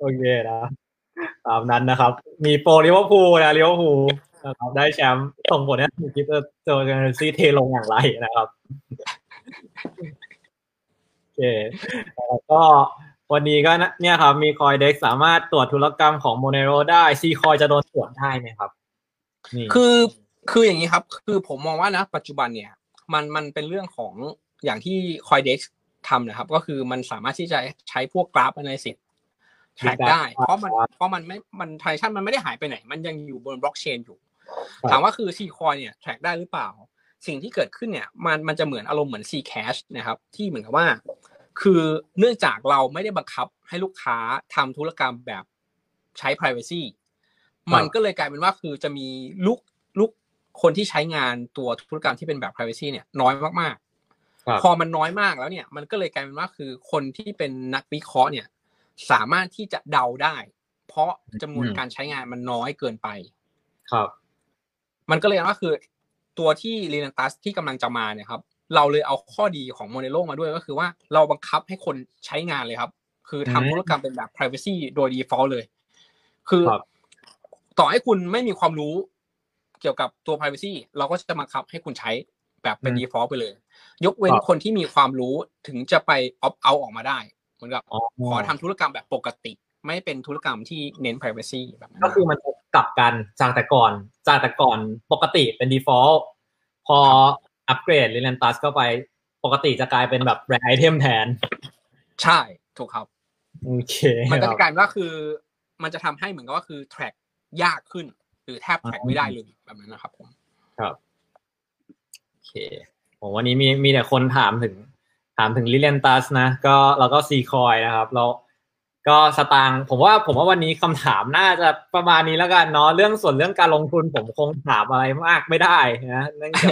โอเคนะตามนั้นนะครับมีโปรลิเวอร์พูลนะลิเวอร์พูลนะครับได้แชมป์ส่งผลให้ทีมคิดเจอกันซีเทลงอย่างไรนะครับโอเคแล้วก็วันนี้ก็เนี่ยครับมี Coin Dex สามารถตรวจธุรกรรมของ Monero ได้ C-Coin จะโดนตรวจได้ไหมครับนี่คืออย่างนี้ครับคือผมมองว่านะปัจจุบันเนี่ยมันเป็นเรื่องของอย่างที่ Coin Dex ทำนะครับก็คือมันสามารถที่จะใช้พวกกราฟ Analysis แทร็กได้เพราะมันไม่มัน transaction มันไม่ได้หายไปไหนมันยังอยู่บน Blockchain อยู่ถามว่าคือ C-Coin เนี่ยแทร็กได้หรือเปล่าสิ่งที่เกิดขึ้นเนี่ยมันจะเหมือนอารมณ์เหมือน C-Cash นะครับที่เหมือนกับว่าคือเนื่องจากเราไม่ได้บังคับให้ลูกค้าทำธุรกรรมแบบใช้ privacy มันก็เลยกลายเป็นว่าคือจะมีลูกคนที่ใช้งานตัวธุรกรรมที่เป็นแบบ privacy เนี่ยน้อยมากๆพอมันน้อยมากแล้วเนี่ยมันก็เลยกลายเป็นว่าคือคนที่เป็นนักวิเคราะห์เนี่ยสามารถที่จะเดาได้เพราะจำนวนการใช้งานมันน้อยเกินไปมันก็เลยว่าคือตัวที่ Lelantus ที่กำลังจะมาเนี่ยครับ เราเลยเอาข้อดีของ Monero มาด้วยก็คือว่าเราบังคับให้คนใช้งานเลยครับคือทำธุรกรรมเป็นแบบ privacy โดย default เลยคือต่อให้คุณไม่มีความรู้เกี่ยวกับตัว privacy เราก็จะบังคับให้คุณใช้แบบเป็น default ไปเลยยกเว้นคนที่มีความรู้ถึงจะไป opt out ออกมาได้เหมือนกับขอทำธุรกรรมแบบปกติไม่เป็นธุรกรรมที่เน้น privacy แบบนั้นก็คือมันกลับกันจากแต่ก่อนปกติเป็น default พออัปเกรด Lelantus เข้าไปปกติจะกลายเป็นแบบ rare item แทนใช่ถูกครับโอเคมันก็จะกลายว่าคือมันจะทำให้เหมือนกับว่าคือแทร็กยากขึ้นหรือแทบแทร็กไม่ได้เลยแบบนั้นนะครับผมครับโอเคผมวันนี้มีแต่คนถามถึง Lelantus นะก็แล้วก็ C-Coin นะครับเราก็สตางค์ผมว่าวันนี้คำถามน่าจะประมาณนี้แล้วกันเนาะเรื่องการลงทุนผมคงถามอะไรมากไม่ได้นะเนื่องจาก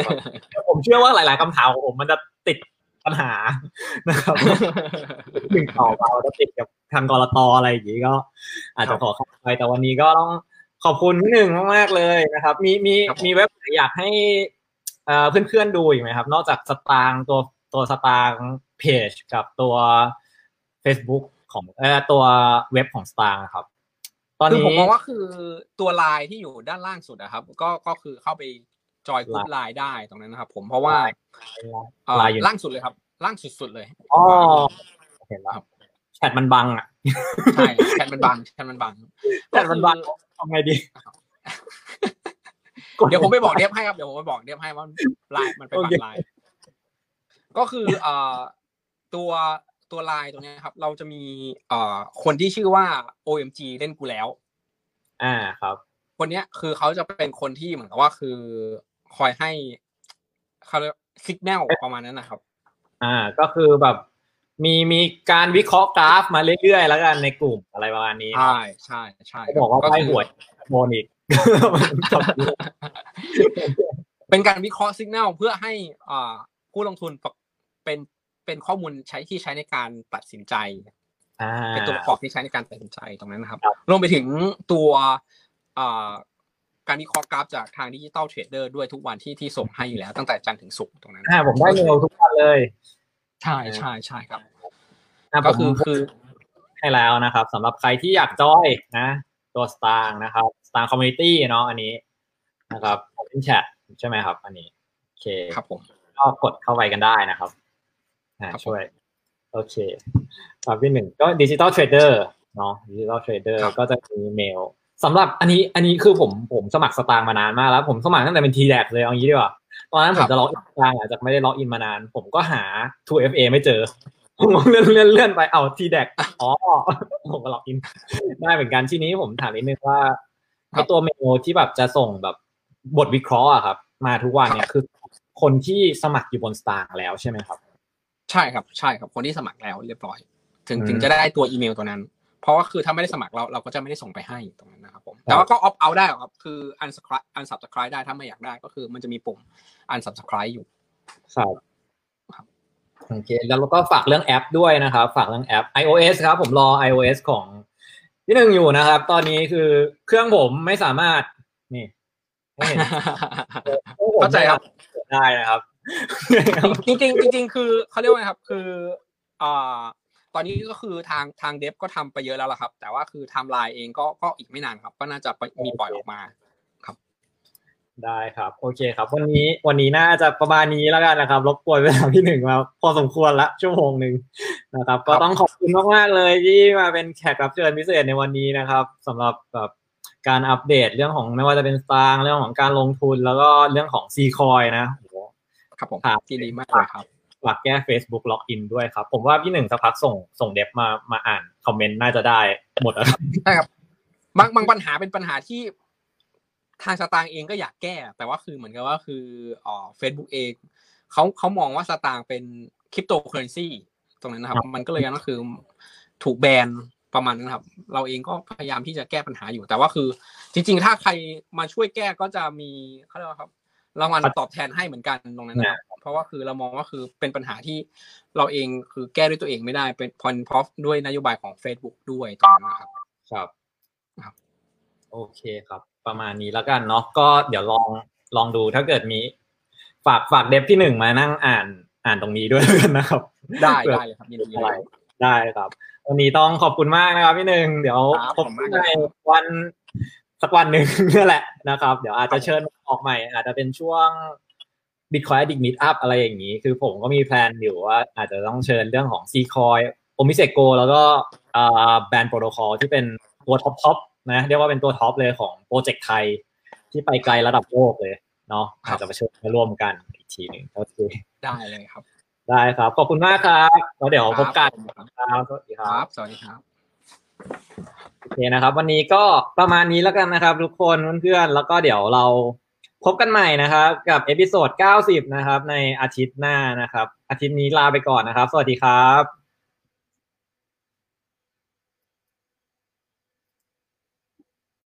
ผมเชื่อว่าหลายๆคำถามของผมมันจะติดปัญหานะครับถึงต่อเราจะติดกับทางกลตอะไรอย่างงี้ก็อาจจะขอเข้าไปแต่วันนี้ก็ต้องขอบคุณพี่หนึ่งมากๆเลยนะครับมีเว็บอยากให้เพื่อนๆดูอีกไหมครับนอกจากสตางค์ตัวสตางค์เพจกับตัว Facebookของตัวเว็บของ Stang ครับตอนนี้ผมมองว่าคือตัว LINE ที่อยู่ด้านล่างสุดนะครับก็คือเข้าไปจอยกลุ่ม LINE ได้ตรงนั้นนะครับผมเพราะว่าล่างสุดเลยครับล่างสุดๆเลยอ๋อเห็นแล้วครับแชทมันบังอ่ะใช่แชทมันบังทำไงดีเดี๋ยวผมไปบอกเดฟให้ครับว่า LINE มันไปบัง LINE ก็คือตัวไลน์ตรงนี้ครับเราจะมีคนที่ชื่อว่า OMG เล่นกูแล้วครับคนเนี้ยคือเขาจะเป็นคนที่เหมือนกับว่าคือคอยให้เขาสิกแนลประมาณนั้นนะครับก็คือแบบมีการวิเคราะห์กราฟมาเรื่อยๆแล้วกันในกลุ่มอะไรประมาณนี้ใช่บอกว่าไม่หวยโมนิกเป็นการวิเคราะห์สิกแนลเพื่อให้ผู้ลงทุนเป็นข้อมูลใช้ที่ใช้ในการตัดสินใจเป็นตัวประกอบที่ใช้ในการตัดสินใจตรงนั้นนะครับรวมไปถึงตัวการวิเคราะห์กราฟจากทาง Digital Trader ด้วยทุกวันที่ส่งให้อยู่แล้วตั้งแต่จันทร์ถึงศุกร์ตรงนั้นผมได้เมลทุกวันเลยใช่ครับก็คือให้แล้วนะครับสำหรับใครที่อยากจอยนะตัว Stang นะครับ Stang Community เนาะอันนี้นะครับเป็นแชทใช่ไหมครับอันนี้โอเคครับผมก็กดเข้าไปกันได้นะครับช่วยโอเคครับพี่หนึ่งก็ Digital Trader เนาะ Digital Trader ก็จะมีเมลสำหรับอันนี้คือผมสมัครสตางค์มานานมากแล้วผมสมัครตั้งแต่เป็น TDAQ เลยเอางี้ดีกว่าตอนนั้นผมจะล็อกอินสตางค์อาจจะไม่ได้ล็อกอินมานานผมก็หา 2FA ไม่เจอผมเลื่อนไปเอา TDAQ อ๋อผมก็ล็อกอินได้เหมือนกันทีนี้ผมถามนิดนึงว่าไอ้ตัวเมลที่แบบจะส่งแบบบทวิเคราะห์อ่ะครับมาทุกวันเนี่ยคือคนที่สมัครอยู่บนสตางค์แล้วใช่มั้ยครับใช่ครับคนที่สมัครแล้วเรียบร้อยถึงจะได้ตัวอีเมลตัวนั้นเพราะว่าคือถ้าไม่ได้สมัครเราก็จะไม่ได้ส่งไปให้ตรงนั้นนะครับผมแต่ว่าก็ออฟเอาได้ครับคือ unsubscribe ได้ถ้าไม่อยากได้ก็คือมันจะมีปุ่ม unsubscribe อยู่ครับโอเคแล้วเราก็ฝากเรื่องแอปด้วยนะครับฝากเรื่องแอป iOS ครับผมรอ iOS ของนิดนึงอยู่นะครับตอนนี้คือเครื่องผมไม่สามารถนี่ไม่เห็นเข้าใจครับได้นะครับจริงคือเขาเรียกว่าครับคือตอนนี้ก็คือทางเดฟก็ทำไปเยอะแล้วล่ะครับแต่ว่าคือไทม์ไลน์เองก็อีกไม่นานครับก็น่าจะมีปล่อยออกมาครับได้ครับโอเคครับวันนี้น่าจะประมาณนี้แล้วกันนะครับรบกวนเวลาพี่หนึ่งมาพอสมควรละชั่วโมงนึงนะครับก็ต้องขอบคุณมากๆเลยที่มาเป็นแขกรับเชิญพิเศษในวันนี้นะครับสำหรับแบบการอัปเดตเรื่องของไม่ว่าจะเป็นสตางค์เรื่องของการลงทุนแล้วก็เรื่องของ C-Coin นะครับผมที่ดีมากเลยครับฝากแก้ Facebook Login ด้วยครับผมว่าพี่หนึ่งสักพักส่งเดฟมาอ่านคอมเมนต์น่าจะได้หมดแล้วใช่ครับบางปัญหาเป็นปัญหาที่ทางสตางค์เองก็อยากแก้แต่ว่าคือเหมือนกับว่าคือFacebook เองเค้ามองว่าสตางค์เป็น Cryptocurrency ตรงนั้นนะครับมันก็เลยก็คือถูกแบนประมาณนั้นครับเราเองก็พยายามที่จะแก้ปัญหาอยู่แต่ว่าคือจริงๆถ้าใครมาช่วยแก้ก็จะมีเค้าเรียกว่าครับรางวัลตอบแทนให้เหมือนกันตรงนั้นนะเพราะว่าคือเรามองว่าคือเป็นปัญหาที่เราเองคือแก้ด้วยตัวเองไม่ได้เป็นเพราะด้วยนโยบายของ Facebook ด้วยตรงนั้นครับครับโอเคครับประมาณนี้แล้วกันเนาะก็เดี๋ยวลองดูถ้าเกิดมีฝากเดฟที่1มานั่งอ่าน อ่านตรงนี้ด้วยกันนะครับได้เลยครับยินดีเลยได้ครับวันนี้ต้องขอบคุณมากนะครับพี่หนึ่งเดี๋ยวพบกันในวันสักวันหนึ่งนี่แหละนะครับเดี๋ยวอาจจะเชิญออกใหม่อาจจะเป็นช่วง Bitcoin Addict Meetup อะไรอย่างนี้คือผมก็มีแพลนอยู่ว่าอาจจะต้องเชิญเรื่องของ C-Coin โอมิเซโกแล้วก็แบรนด์โปรโตคอลที่เป็นตัวท็อปนะเรียกว่าเป็นตัวท็อปเลยของโปรเจกต์ไทยที่ไปไกลระดับโลกเลยเนาะอาจจะมาเชิญมาร่วมกันอีกทีหนึ่งโอเคได้เลยครับได้ครับขอบคุณมากครับแล้วเดี๋ยวพบกันครับสวัสดีครับสวัสดีครับโอเคนะครับวันนี้ก็ประมาณนี้แล้วกันนะครับทุกคนเพื่อนๆแล้วก็เดี๋ยวเราพบกันใหม่นะครับกับเอพิโซด 90นะครับในอาทิตย์หน้านะครับอาทิตย์นี้ลาไปก่อนนะครับสวัสดีครับ